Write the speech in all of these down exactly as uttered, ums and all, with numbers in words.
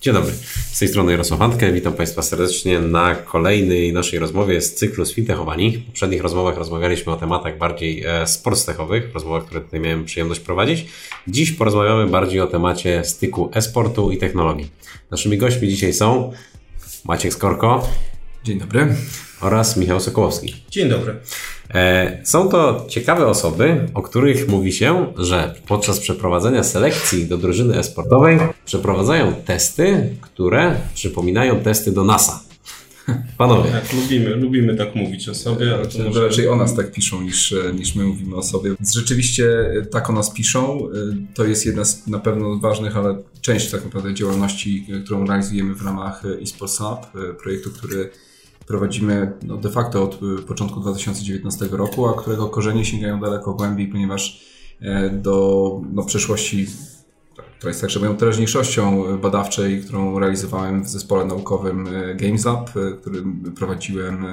Dzień dobry, z tej strony Jarosław Antke, witam Państwa serdecznie na kolejnej naszej rozmowie z cyklu Sfintechowani. W poprzednich rozmowach rozmawialiśmy o tematach bardziej sportstechowych, rozmowach, które tutaj miałem przyjemność prowadzić. Dziś porozmawiamy bardziej o temacie styku e-sportu i technologii. Naszymi gośćmi dzisiaj są Maciek Skorko. Dzień dobry. Oraz Michał Sokołowski. Dzień dobry. Są to ciekawe osoby, o których mówi się, że podczas przeprowadzenia selekcji do drużyny e-sportowej przeprowadzają testy, które przypominają testy do NASA. Panowie. Tak, lubimy, lubimy tak mówić o sobie. Ale to może... raczej o nas tak piszą niż, niż my mówimy o sobie. Więc rzeczywiście tak o nas piszą. To jest jedna z na pewno ważnych, ale część tak naprawdę działalności, którą realizujemy w ramach eSports.op, projektu, który prowadzimy no, de facto od początku dwa tysiące dziewiętnastego roku, a którego korzenie sięgają daleko głębiej, ponieważ do no, przeszłości, która jest także moją teraźniejszością badawczej, którą realizowałem w zespole naukowym Games Lab, który prowadziłem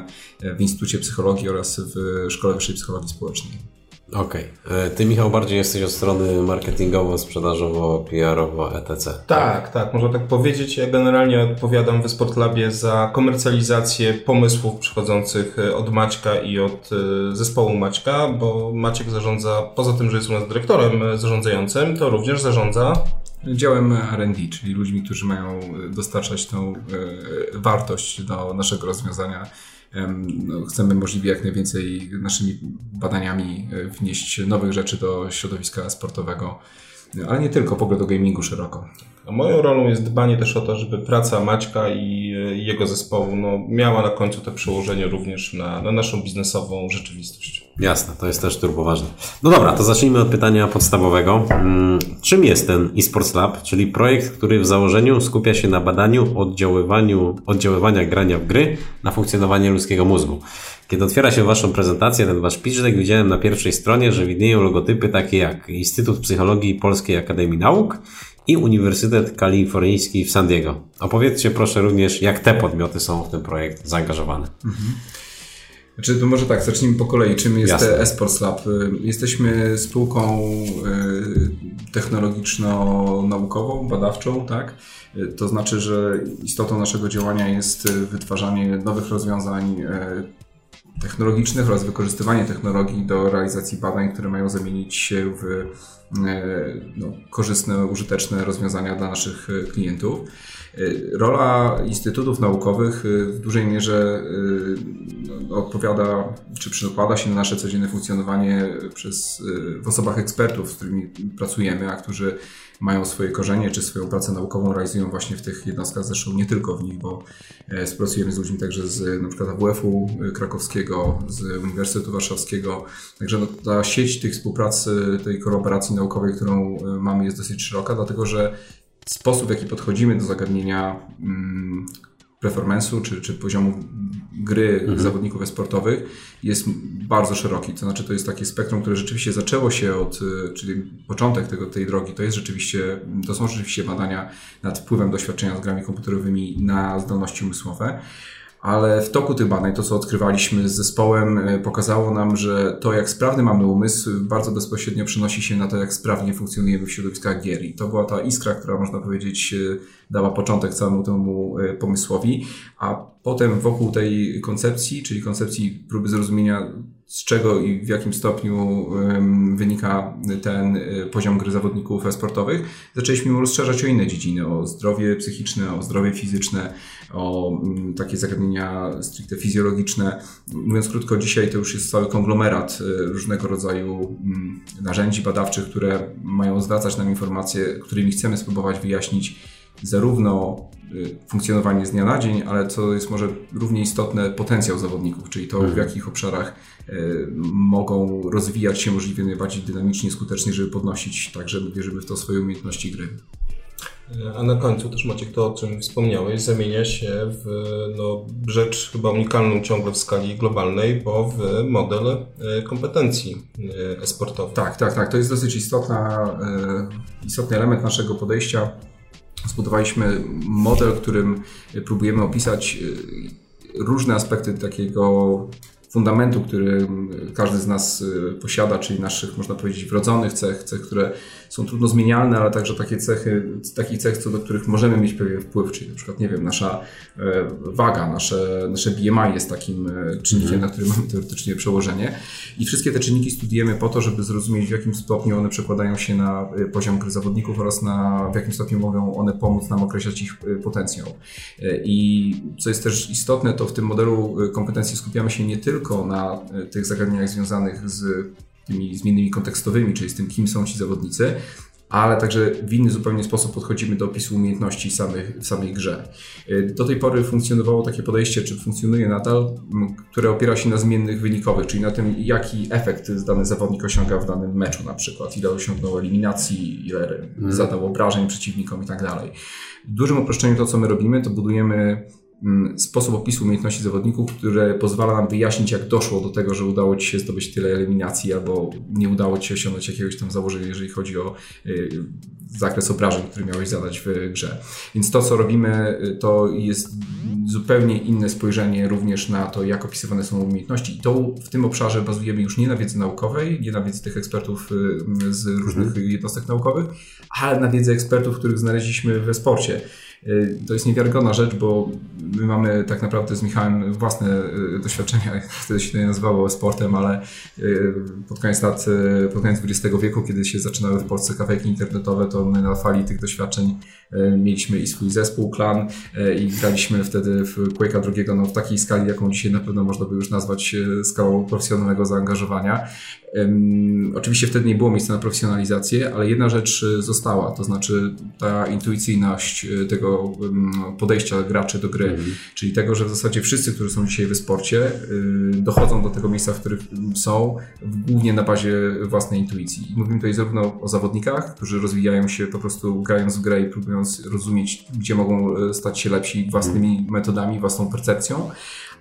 w Instytucie Psychologii oraz w Szkole Wyższej Psychologii Społecznej. Okej. Okay. Ty, Michał, bardziej jesteś od strony marketingowo, sprzedażowo, P R owo, et cetera. Tak, tak, tak, można tak powiedzieć. Ja generalnie odpowiadam w SportLabie za komercjalizację pomysłów przychodzących od Maćka i od zespołu Maćka, bo Maciek zarządza, poza tym, że jest u nas dyrektorem zarządzającym, to również zarządza działem R and D, czyli ludźmi, którzy mają dostarczać tą wartość do naszego rozwiązania. Chcemy możliwie jak najwięcej naszymi badaniami wnieść nowych rzeczy do środowiska sportowego, ale nie tylko, w ogóle do gamingu szeroko. A moją rolą jest dbanie też o to, żeby praca Maćka i jego zespołu no, miała na końcu to przełożenie również na, na naszą biznesową rzeczywistość. Jasne, to jest też turbo ważne. No dobra, to zacznijmy od pytania podstawowego. Czym jest ten eSports Lab, czyli projekt, który w założeniu skupia się na badaniu oddziaływaniu, oddziaływania grania w gry na funkcjonowanie ludzkiego mózgu? Kiedy otwiera się Waszą prezentację, ten Wasz pitch deck, widziałem na pierwszej stronie, że widnieją logotypy takie jak Instytut Psychologii Polskiej Akademii Nauk i Uniwersytet Kalifornijski w San Diego. Opowiedzcie proszę również, jak te podmioty są w ten projekt zaangażowane. Mhm. Znaczy, to może tak, zacznijmy po kolei. Czym jest eSports Lab? Jesteśmy spółką technologiczno-naukową, badawczą, tak? To znaczy, że istotą naszego działania jest wytwarzanie nowych rozwiązań technologicznych oraz wykorzystywanie technologii do realizacji badań, które mają zamienić się w no, korzystne, użyteczne rozwiązania dla naszych klientów. Rola instytutów naukowych w dużej mierze odpowiada, czy przykłada się na nasze codzienne funkcjonowanie przez, w osobach ekspertów, z którymi pracujemy, a którzy mają swoje korzenie, czy swoją pracę naukową realizują właśnie w tych jednostkach, zresztą nie tylko w nich, bo współpracujemy z ludźmi także z na przykład A W F u krakowskiego, z Uniwersytetu Warszawskiego, także no, ta sieć tych współpracy, tej kolaboracji naukowej, którą mamy, jest dosyć szeroka, dlatego że sposób, w jaki podchodzimy do zagadnienia mm, performance'u czy, czy poziomu gry mhm. zawodników e-sportowych jest bardzo szeroki. To znaczy, to jest takie spektrum, które rzeczywiście zaczęło się od, czyli początek tego, tej drogi, to jest rzeczywiście, to są rzeczywiście badania nad wpływem doświadczenia z grami komputerowymi na zdolności umysłowe. Ale w toku tych badań, to co odkrywaliśmy z zespołem, pokazało nam, że to jak sprawny mamy umysł, bardzo bezpośrednio przenosi się na to, jak sprawnie funkcjonujemy w środowiskach gier. I to była ta iskra, która można powiedzieć dała początek całemu temu pomysłowi, a potem wokół tej koncepcji, czyli koncepcji próby zrozumienia, z czego i w jakim stopniu wynika ten poziom gry zawodników e-sportowych, zaczęliśmy ją rozszerzać o inne dziedziny, o zdrowie psychiczne, o zdrowie fizyczne, o takie zagadnienia stricte fizjologiczne. Mówiąc krótko, dzisiaj to już jest cały konglomerat różnego rodzaju narzędzi badawczych, które mają zwracać nam informacje, którymi chcemy spróbować wyjaśnić zarówno funkcjonowanie z dnia na dzień, ale co jest może równie istotne, potencjał zawodników, czyli to, w jakich obszarach mogą rozwijać się możliwie najbardziej dynamicznie, skutecznie, żeby podnosić, tak żeby wierzymy w to, swoje umiejętności gry. A na końcu też, Maciek, to o czym wspomniałeś, zamienia się w no, rzecz chyba unikalną ciągle w skali globalnej, bo w model kompetencji e-sportowych. Tak, tak, tak. To jest dosyć istotna, istotny element naszego podejścia. Zbudowaliśmy model, w którym próbujemy opisać różne aspekty takiego fundamentu, który każdy z nas posiada, czyli naszych, można powiedzieć, wrodzonych cech, cech, które są trudno zmienialne, ale także takie cechy, takich cech, co do których możemy mieć pewien wpływ, czyli na przykład, nie wiem, nasza waga, nasze, nasze B M I jest takim czynnikiem, na który mamy teoretycznie przełożenie. I wszystkie te czynniki studiujemy po to, żeby zrozumieć, w jakim stopniu one przekładają się na poziom gry zawodników oraz na, w jakim stopniu mogą one pomóc nam określać ich potencjał. I co jest też istotne, to w tym modelu kompetencji skupiamy się nie tylko na tych zagadnieniach związanych z tymi zmiennymi kontekstowymi, czyli z tym, kim są ci zawodnicy, ale także w inny zupełnie sposób podchodzimy do opisu umiejętności samych, w samej grze. Do tej pory funkcjonowało takie podejście, czy funkcjonuje nadal, które opiera się na zmiennych wynikowych, czyli na tym, jaki efekt dany zawodnik osiąga w danym meczu, na przykład ile osiągnął eliminacji, ile hmm. zadał obrażeń przeciwnikom i tak dalej. W dużym uproszczeniu to, co my robimy, to budujemy sposób opisu umiejętności zawodników, który pozwala nam wyjaśnić, jak doszło do tego, że udało ci się zdobyć tyle eliminacji albo nie udało ci się osiągnąć jakiegoś tam założenia, jeżeli chodzi o y, zakres obrażeń, który miałeś zadać w grze. Więc to, co robimy, to jest zupełnie inne spojrzenie również na to, jak opisywane są umiejętności. I to w tym obszarze bazujemy już nie na wiedzy naukowej, nie na wiedzy tych ekspertów z różnych mhm. jednostek naukowych, ale na wiedzy ekspertów, których znaleźliśmy we sporcie. To jest niewiarygodna rzecz, bo my mamy tak naprawdę z Michałem własne doświadczenia, wtedy się to nazywało sportem, ale pod koniec lat, pod koniec dwudziestego wieku, kiedy się zaczynały w Polsce kafejki internetowe, to my na fali tych doświadczeń mieliśmy i swój zespół, klan i graliśmy wtedy w Quake'a drugiego, no w takiej skali, jaką dzisiaj na pewno można by już nazwać skalą profesjonalnego zaangażowania. Um, oczywiście wtedy nie było miejsca na profesjonalizację, ale jedna rzecz została, to znaczy ta intuicyjność tego um, podejścia graczy do gry, mm. czyli tego, że w zasadzie wszyscy, którzy są dzisiaj w sporcie, y, dochodzą do tego miejsca, w którym są, głównie na bazie własnej intuicji. I mówimy tutaj zarówno o zawodnikach, którzy rozwijają się po prostu grając w grę i próbując rozumieć, gdzie mogą stać się lepsi własnymi mm. metodami, własną percepcją,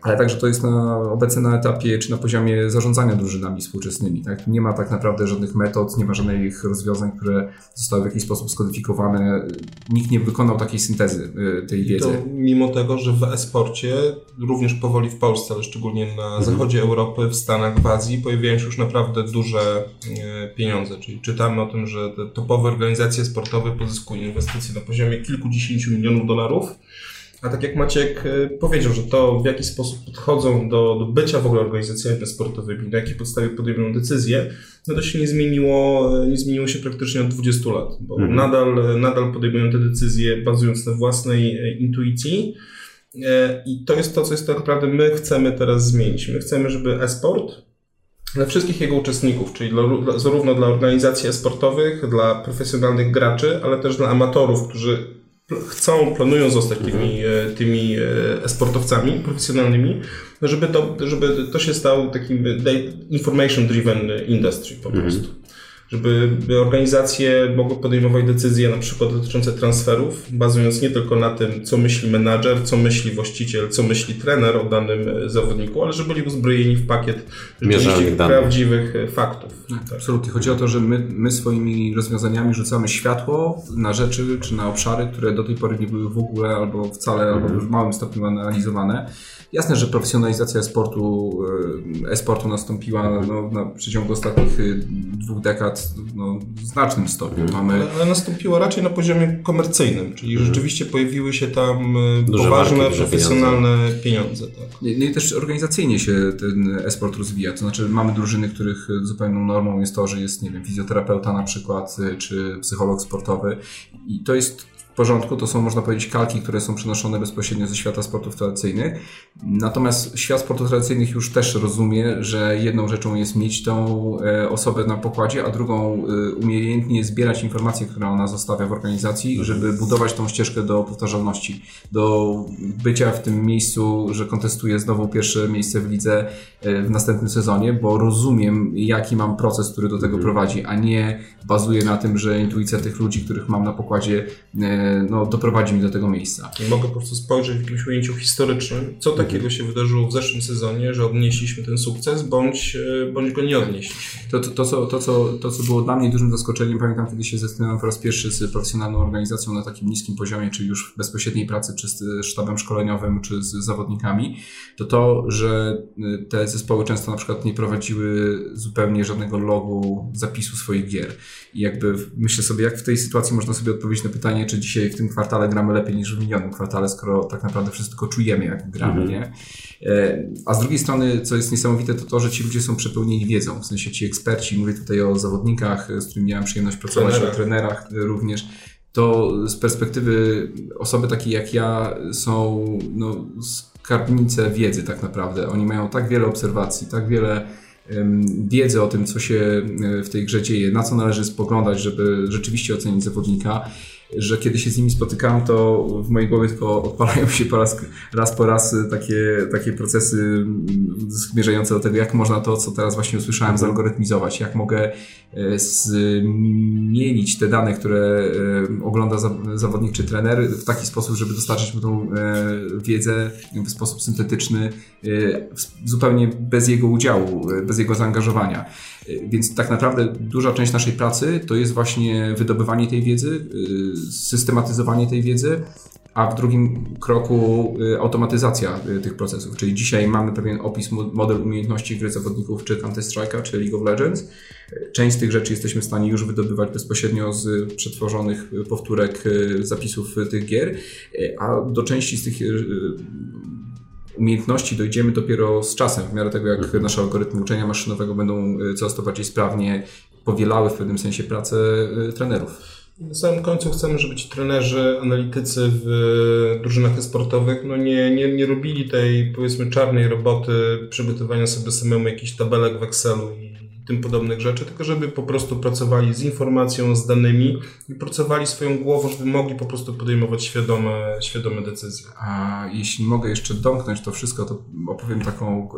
ale także to jest na, obecne na etapie czy na poziomie zarządzania drużynami współczesnymi. Tak? Nie ma tak naprawdę żadnych metod, nie ma żadnych rozwiązań, które zostały w jakiś sposób skodyfikowane. Nikt nie wykonał takiej syntezy tej wiedzy. To mimo tego, że w e-sporcie, również powoli w Polsce, ale szczególnie na mhm. zachodzie Europy, w Stanach, w Azji, pojawiają się już naprawdę duże pieniądze. Czyli czytamy o tym, że te topowe organizacje sportowe pozyskują inwestycje na poziomie kilkudziesięciu milionów dolarów. A tak jak Maciek powiedział, że to w jaki sposób podchodzą do, do bycia w ogóle organizacjami sportowymi, na jakiej podstawie podejmują decyzje, no to się nie zmieniło, nie zmieniło się praktycznie od dwudziestu lat, bo mhm. nadal, nadal podejmują te decyzje bazując na własnej intuicji i to jest to, co jest tak naprawdę my chcemy teraz zmienić. My chcemy, żeby e-sport dla wszystkich jego uczestników, czyli dla, zarówno dla organizacji e-sportowych, dla profesjonalnych graczy, ale też dla amatorów, którzy chcą, planują zostać tymi, tymi e-sportowcami profesjonalnymi, żeby to, żeby to się stało takim information driven industry po prostu. Żeby organizacje mogły podejmować decyzje na przykład dotyczące transferów, bazując nie tylko na tym, co myśli menadżer, co myśli właściciel, co myśli trener o danym zawodniku, ale żeby byli uzbrojeni w pakiet rzeczywiście prawdziwych faktów. Tak. Absolutnie. Chodzi o to, że my, my swoimi rozwiązaniami rzucamy światło na rzeczy czy na obszary, które do tej pory nie były w ogóle albo wcale, albo w małym stopniu analizowane. Jasne, że profesjonalizacja e-sportu, e-sportu nastąpiła no, na przeciągu ostatnich dwóch dekad no, w znacznym stopniu. Mamy... Ale, ale nastąpiła raczej na poziomie komercyjnym, czyli mm. rzeczywiście pojawiły się tam duże poważne, marki, profesjonalne pieniądze. pieniądze tak. No i też organizacyjnie się ten e-sport rozwija, to znaczy mamy drużyny, których zupełną normą jest to, że jest, nie wiem, fizjoterapeuta na przykład, czy psycholog sportowy i to jest w porządku, to są, można powiedzieć, kalki, które są przenoszone bezpośrednio ze świata sportów tradycyjnych. Natomiast świat sportów tradycyjnych już też rozumie, że jedną rzeczą jest mieć tą osobę na pokładzie, a drugą umiejętnie zbierać informacje, które ona zostawia w organizacji, żeby budować tą ścieżkę do powtarzalności, do bycia w tym miejscu, że kontestuję znowu pierwsze miejsce w lidze w następnym sezonie, bo rozumiem, jaki mam proces, który do tego prowadzi, a nie bazuję na tym, że intuicja tych ludzi, których mam na pokładzie no, doprowadzi mi do tego miejsca. I mogę po prostu spojrzeć w jakimś ujęciu historycznym, co takiego się wydarzyło w zeszłym sezonie, że odnieśliśmy ten sukces, bądź, bądź go nie odnieśliśmy. To, to, to, co, to, co, to, co było dla mnie dużym zaskoczeniem, pamiętam, kiedy się zetknąłem po raz pierwszy z profesjonalną organizacją na takim niskim poziomie, czyli już w bezpośredniej pracy, czy z sztabem szkoleniowym, czy z zawodnikami, to to, że te zespoły często na przykład nie prowadziły zupełnie żadnego logu, zapisu swoich gier. I jakby myślę sobie, jak w tej sytuacji można sobie odpowiedzieć na pytanie, czy dzisiaj w tym kwartale gramy lepiej niż w minionym kwartale, skoro tak naprawdę wszyscy tylko czujemy, jak gramy, mhm. nie? A z drugiej strony, co jest niesamowite, to to, że ci ludzie są przepełnieni wiedzą. W sensie ci eksperci, mówię tutaj o zawodnikach, z którymi miałem przyjemność pracować, Trenera. o trenerach również, to z perspektywy osoby takiej jak ja są no, skarbnice wiedzy tak naprawdę. Oni mają tak wiele obserwacji, tak wiele wiedzę o tym, co się w tej grze dzieje, na co należy spoglądać, żeby rzeczywiście ocenić zawodnika, że kiedy się z nimi spotykam, to w mojej głowie tylko odpalają się po raz, raz po raz takie, takie procesy zmierzające do tego, jak można to, co teraz właśnie usłyszałem, zalgorytmizować, jak mogę zmienić te dane, które ogląda zawodnik czy trener w taki sposób, żeby dostarczyć mu tą wiedzę w sposób syntetyczny, zupełnie bez jego udziału, bez jego zaangażowania. Więc tak naprawdę duża część naszej pracy to jest właśnie wydobywanie tej wiedzy, systematyzowanie tej wiedzy, a w drugim kroku automatyzacja tych procesów. Czyli dzisiaj mamy pewien opis, model umiejętności gry zawodników, czy Counter-Strike'a, czy League of Legends. Część z tych rzeczy jesteśmy w stanie już wydobywać bezpośrednio z przetworzonych powtórek zapisów tych gier, a do części z tych umiejętności dojdziemy dopiero z czasem, w miarę tego, jak nasze algorytmy uczenia maszynowego będą coraz to bardziej sprawnie powielały w pewnym sensie pracę trenerów. Na samym końcu chcemy, żeby ci trenerzy, analitycy w drużynach e-sportowych no nie, nie, nie robili tej, powiedzmy, czarnej roboty przygotowania sobie samemu jakichś tabelek w Excelu i tym podobnych rzeczy, tylko żeby po prostu pracowali z informacją, z danymi i pracowali swoją głową, żeby mogli po prostu podejmować świadome, świadome decyzje. A jeśli mogę jeszcze domknąć to wszystko, to opowiem taką,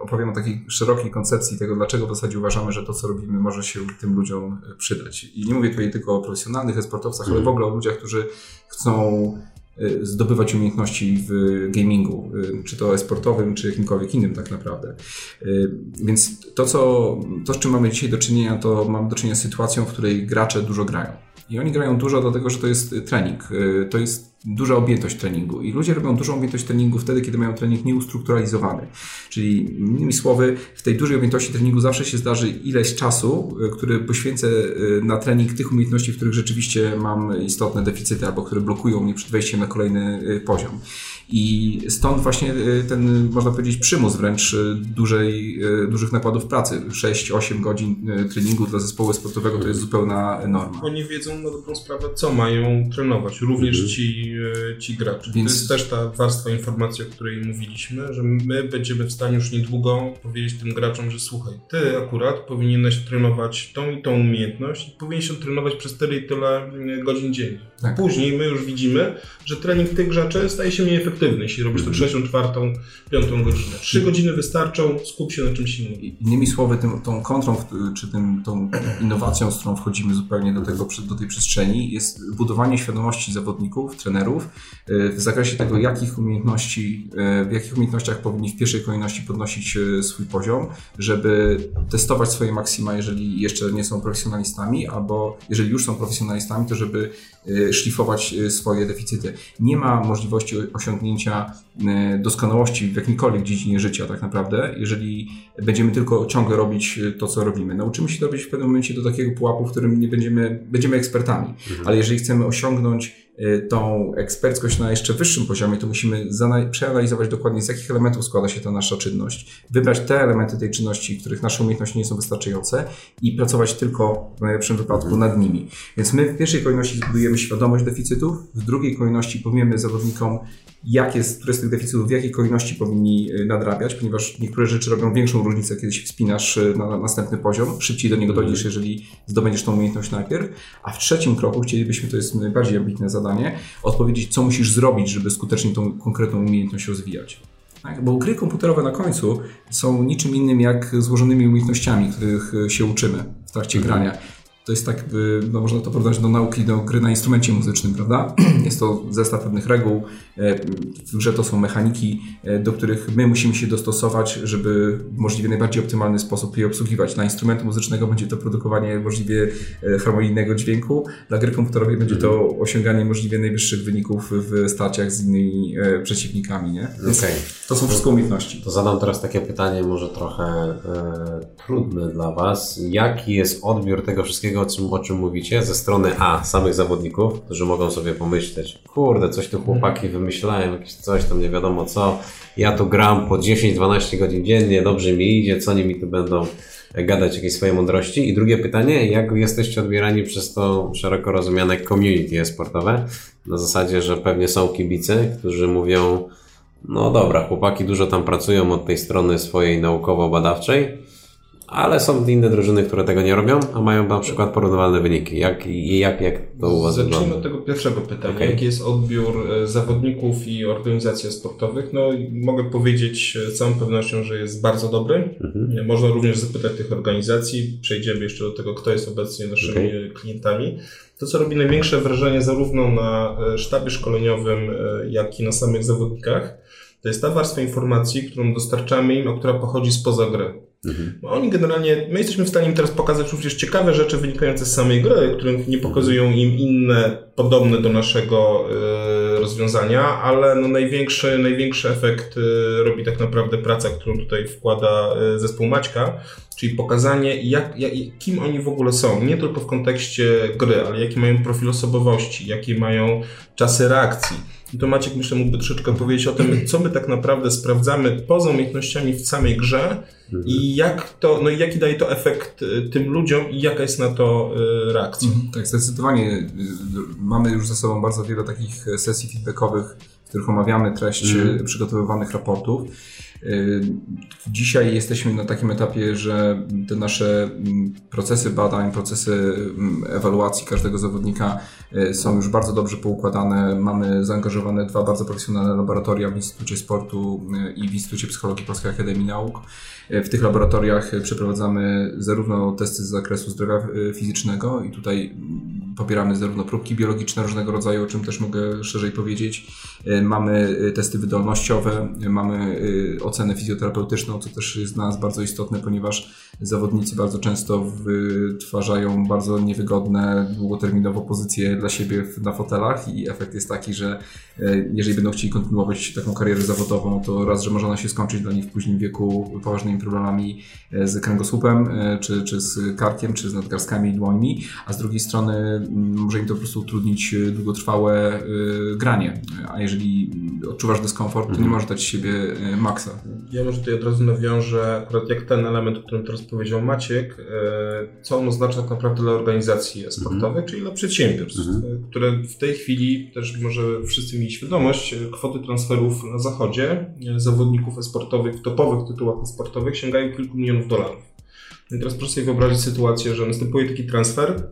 opowiem o takiej szerokiej koncepcji tego, dlaczego w zasadzie uważamy, że to, co robimy, może się tym ludziom przydać. I nie mówię tutaj tylko o profesjonalnych e-sportowcach, mm. ale w ogóle o ludziach, którzy chcą zdobywać umiejętności w gamingu, czy to e-sportowym, czy jakimkolwiek innym tak naprawdę. Więc to, co, to, z czym mamy dzisiaj do czynienia, to mamy do czynienia z sytuacją, w której gracze dużo grają. I oni grają dużo dlatego, że to jest trening. To jest duża objętość treningu. I ludzie robią dużą objętość treningu wtedy, kiedy mają trening nieustrukturalizowany. Czyli innymi słowy, w tej dużej objętości treningu zawsze się zdarzy ileś czasu, który poświęcę na trening tych umiejętności, w których rzeczywiście mam istotne deficyty albo które blokują mnie przed wejściem na kolejny poziom. I stąd właśnie ten, można powiedzieć, przymus wręcz dużej, dużych nakładów pracy. sześć osiem godzin treningu dla zespołu sportowego to jest zupełna norma. Oni wiedzą na dobrą sprawę, co mają trenować. Również ci ci gracze. Więc to jest też ta warstwa informacji, o której mówiliśmy, że my będziemy w stanie już niedługo powiedzieć tym graczom, że słuchaj, ty akurat powinieneś trenować tą i tą umiejętność i powinieneś ją trenować przez tyle i tyle godzin dziennie. Tak. Później my już widzimy, że trening tych graczy staje się mniej efektywny, jeśli robisz to trzecią, czwartą, piątą godzinę. Trzy godziny wystarczą, skup się na czymś innym. Innymi słowy, tym, tą kontrą, czy tym, tą innowacją, z którą wchodzimy zupełnie do, tego, do tej przestrzeni, jest budowanie świadomości zawodników, trenerów, w zakresie tego, jakich umiejętności, w jakich umiejętnościach powinni w pierwszej kolejności podnosić swój poziom, żeby testować swoje maksima, jeżeli jeszcze nie są profesjonalistami, albo jeżeli już są profesjonalistami, to żeby szlifować swoje deficyty. Nie ma możliwości osiągnięcia doskonałości w jakimkolwiek dziedzinie życia tak naprawdę, jeżeli będziemy tylko ciągle robić to, co robimy. Nauczymy się robić w pewnym momencie do takiego pułapu, w którym nie będziemy, będziemy ekspertami, mhm. ale jeżeli chcemy osiągnąć tą eksperckość na jeszcze wyższym poziomie, to musimy przeanalizować dokładnie, z jakich elementów składa się ta nasza czynność, wybrać te elementy tej czynności, których nasze umiejętności nie są wystarczające i pracować tylko w najlepszym wypadku mhm. nad nimi. Więc my w pierwszej kolejności zbudujemy świadomość deficytów, w drugiej kolejności powiemy zawodnikom, jakie z, które z tych deficytów, w jakiej kolejności powinni nadrabiać, ponieważ niektóre rzeczy robią większą różnicę, kiedy się wspinasz na, na następny poziom, szybciej do niego dojdziesz, jeżeli zdobędziesz tą umiejętność najpierw, a w trzecim kroku chcielibyśmy, to jest najbardziej ambitne zadanie, odpowiedzieć, co musisz zrobić, żeby skutecznie tą konkretną umiejętność rozwijać. Tak, bo gry komputerowe na końcu są niczym innym jak złożonymi umiejętnościami, których się uczymy w trakcie mhm. grania. To jest tak, no można to porównać do nauki, do gry na instrumencie muzycznym, prawda? Jest to zestaw pewnych reguł, że to są mechaniki, do których my musimy się dostosować, żeby w możliwie najbardziej optymalny sposób je obsługiwać. Dla instrumentu muzycznego będzie to produkowanie możliwie harmonijnego dźwięku, dla gry komputerowej będzie to osiąganie możliwie najwyższych wyników w starciach z innymi przeciwnikami, nie? Okay. To są wszystko umiejętności. To zadam teraz takie pytanie, może trochę e, trudne dla Was. Jaki jest odbiór tego wszystkiego, O czym, o czym mówicie, ze strony A, samych zawodników, którzy mogą sobie pomyśleć, kurde, coś tu chłopaki wymyślają, jakieś coś tam nie wiadomo co, ja tu gram po dziesięć dwanaście godzin dziennie, dobrze mi idzie, co oni mi tu będą gadać jakieś swoje mądrości. I drugie pytanie, jak jesteście odbierani przez to szeroko rozumiane community e-sportowe, na zasadzie, że pewnie są kibice, którzy mówią, no dobra, chłopaki dużo tam pracują od tej strony swojej naukowo-badawczej, ale są inne drużyny, które tego nie robią, a mają na przykład porównywalne wyniki. Jak, jak, jak to u Was wygląda? Zacznijmy od tego pierwszego pytania. Okay. Jaki jest odbiór zawodników i organizacji sportowych? No, mogę powiedzieć z całą pewnością, że jest bardzo dobry. Mhm. Można również zapytać tych organizacji. Przejdziemy jeszcze do tego, kto jest obecnie naszymi okay. klientami. To, co robi największe wrażenie zarówno na sztabie szkoleniowym, jak i na samych zawodnikach, to jest ta warstwa informacji, którą dostarczamy im, a która pochodzi spoza gry. Mhm. Oni generalnie, my jesteśmy w stanie im teraz pokazać również ciekawe rzeczy wynikające z samej gry, których nie pokazują im inne, podobne do naszego y, rozwiązania, ale no największy, największy efekt y, robi tak naprawdę praca, którą tutaj wkłada y, zespół Maćka, czyli pokazanie jak, jak, kim oni w ogóle są, nie tylko w kontekście gry, ale jaki mają profil osobowości, jakie mają czasy reakcji. I to Maciek, myślę, mógłby troszeczkę powiedzieć o tym, co my tak naprawdę sprawdzamy poza umiejętnościami w samej grze i jak to, no i jaki daje to efekt tym ludziom i jaka jest na to reakcja. Tak, zdecydowanie mamy już ze sobą bardzo wiele takich sesji feedbackowych, w których omawiamy treść mm. przygotowywanych raportów. Dzisiaj jesteśmy na takim etapie, że te nasze procesy badań, procesy ewaluacji każdego zawodnika są już bardzo dobrze poukładane. Mamy zaangażowane dwa bardzo profesjonalne laboratoria w Instytucie Sportu i w Instytucie Psychologii Polskiej Akademii Nauk. W tych laboratoriach przeprowadzamy zarówno testy z zakresu zdrowia fizycznego i tutaj pobieramy zarówno próbki biologiczne różnego rodzaju, o czym też mogę szerzej powiedzieć. Mamy testy wydolnościowe, mamy ocenę fizjoterapeutyczną, co też jest dla nas bardzo istotne, ponieważ zawodnicy bardzo często wytwarzają bardzo niewygodne, długoterminowo pozycje dla siebie na fotelach i efekt jest taki, że jeżeli będą chcieli kontynuować taką karierę zawodową, to raz, że może ona się skończyć dla nich w późnym wieku poważnymi problemami z kręgosłupem, czy, czy z karkiem, czy z nadgarstkami i dłońmi, a z drugiej strony może im to po prostu utrudnić długotrwałe granie, a jeżeli odczuwasz dyskomfort, to nie możesz dać siebie maksa. Ja może tutaj od razu nawiążę, akurat jak ten element, o którym teraz powiedział Maciek, co on oznacza tak naprawdę dla organizacji sportowych, mm-hmm. czyli dla przedsiębiorstw, mm-hmm. które w tej chwili, też może wszyscy mieli świadomość, kwoty transferów na zachodzie zawodników e-sportowych w topowych tytułach e-sportowych sięgają kilku milionów dolarów. I teraz proszę sobie wyobrazić sytuację, że następuje taki transfer,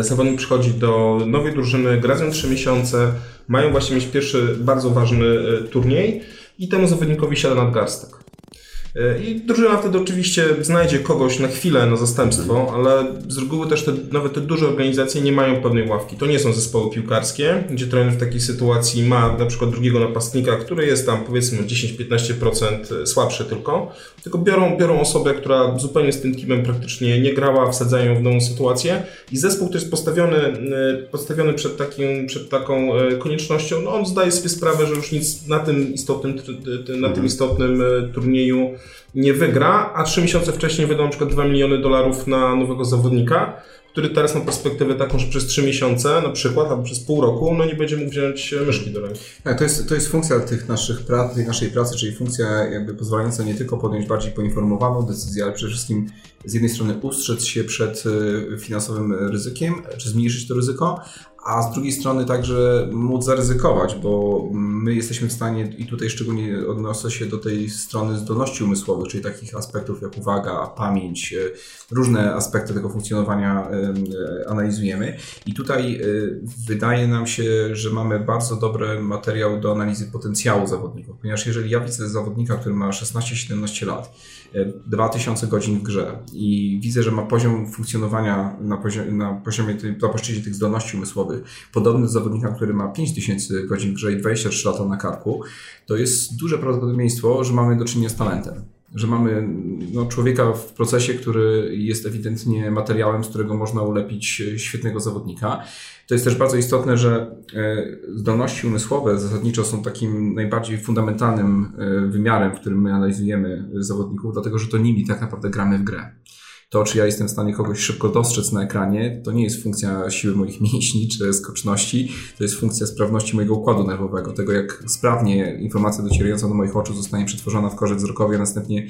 zawodnik przychodzi do nowej drużyny, gra z nią trzy miesiące, mają właśnie mieć pierwszy bardzo ważny turniej i temu zawodnikowi siada nadgarstek. I drużyna wtedy oczywiście znajdzie kogoś na chwilę na zastępstwo, ale z reguły też te, nawet te duże organizacje nie mają pewnej ławki. To nie są zespoły piłkarskie, gdzie trener w takiej sytuacji ma na przykład drugiego napastnika, który jest tam powiedzmy dziesięć do piętnastu procent słabszy tylko, tylko biorą, biorą osobę, która zupełnie z tym teamem praktycznie nie grała, wsadzają ją w nową sytuację i zespół, który jest postawiony, postawiony przed, takim, przed taką koniecznością, no on zdaje sobie sprawę, że już nic na tym istotnym, na tym istotnym turnieju nie wygra, a trzy miesiące wcześniej wydał na przykład dwa miliony dolarów na nowego zawodnika, który teraz ma perspektywę taką, że przez trzy miesiące na przykład, albo przez pół roku, no nie będzie mógł wziąć myszki do ręki. Tak, to jest, to jest funkcja tych naszych prac, tej naszej pracy, czyli funkcja jakby pozwalająca nie tylko podjąć bardziej poinformowaną decyzję, ale przede wszystkim z jednej strony ustrzec się przed finansowym ryzykiem, czy zmniejszyć to ryzyko, a z drugiej strony także móc zaryzykować, bo my jesteśmy w stanie, i tutaj szczególnie odnoszę się do tej strony zdolności umysłowych, czyli takich aspektów jak uwaga, pamięć, różne aspekty tego funkcjonowania analizujemy i tutaj wydaje nam się, że mamy bardzo dobry materiał do analizy potencjału zawodników, ponieważ jeżeli ja widzę zawodnika, który ma szesnaście siedemnaście lat, dwa tysiące godzin w grze i widzę, że ma poziom funkcjonowania na poziomie, na poziomie tej, na płaszczyźnie tych zdolności umysłowych podobny do zawodnika, który ma pięć tysięcy godzin w grze i dwadzieścia trzy lata na karku, to jest duże prawdopodobieństwo, że mamy do czynienia z talentem. Że mamy no, człowieka w procesie, który jest ewidentnie materiałem, z którego można ulepić świetnego zawodnika. To jest też bardzo istotne, że zdolności umysłowe zasadniczo są takim najbardziej fundamentalnym wymiarem, w którym my analizujemy zawodników, dlatego że to nimi tak naprawdę gramy w grę. To, czy ja jestem w stanie kogoś szybko dostrzec na ekranie, to nie jest funkcja siły moich mięśni czy skoczności, to jest funkcja sprawności mojego układu nerwowego, tego jak sprawnie informacja docierająca do moich oczu zostanie przetworzona w korze wzrokowej, a następnie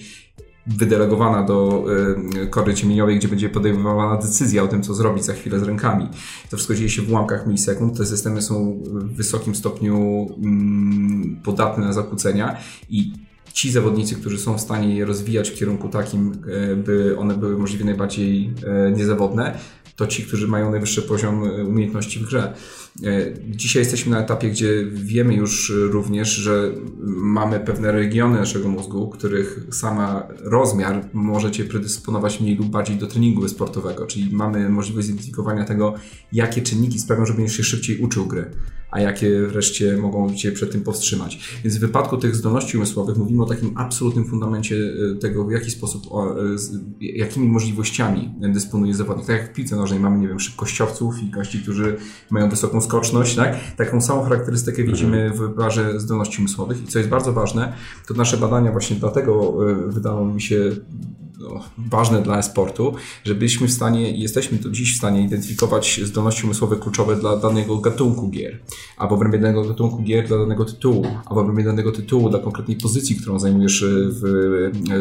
wydelegowana do kory ciemieniowej, gdzie będzie podejmowana decyzja o tym, co zrobić za chwilę z rękami. To wszystko dzieje się w ułamkach milisekund. Te systemy są w wysokim stopniu mm, podatne na zakłócenia i ci zawodnicy, którzy są w stanie je rozwijać w kierunku takim, by one były możliwie najbardziej niezawodne, to ci, którzy mają najwyższy poziom umiejętności w grze. Dzisiaj jesteśmy na etapie, gdzie wiemy już również, że mamy pewne regiony naszego mózgu, których sama rozmiar możecie predysponować mniej lub bardziej do treningu sportowego, czyli mamy możliwość zidentyfikowania tego, jakie czynniki sprawią, że będziesz się szybciej uczył gry, a jakie wreszcie mogą cię przed tym powstrzymać. Więc w wypadku tych zdolności umysłowych mówimy o takim absolutnym fundamencie tego, w jaki sposób, jakimi możliwościami dysponuje zawodnik. Tak jak w piłce nożnej mamy, nie wiem, szybkościowców i gości, którzy mają wysoką skoczność, tak? Taką samą charakterystykę widzimy w barze zdolności umysłowych i co jest bardzo ważne, to nasze badania właśnie dlatego wydało mi się no, ważne dla e-sportu, żebyśmy w stanie, jesteśmy do dziś w stanie identyfikować zdolności umysłowe kluczowe dla danego gatunku gier, albo w obrębie danego gatunku gier dla danego tytułu, albo w obrębie danego tytułu dla konkretnej pozycji, którą zajmujesz w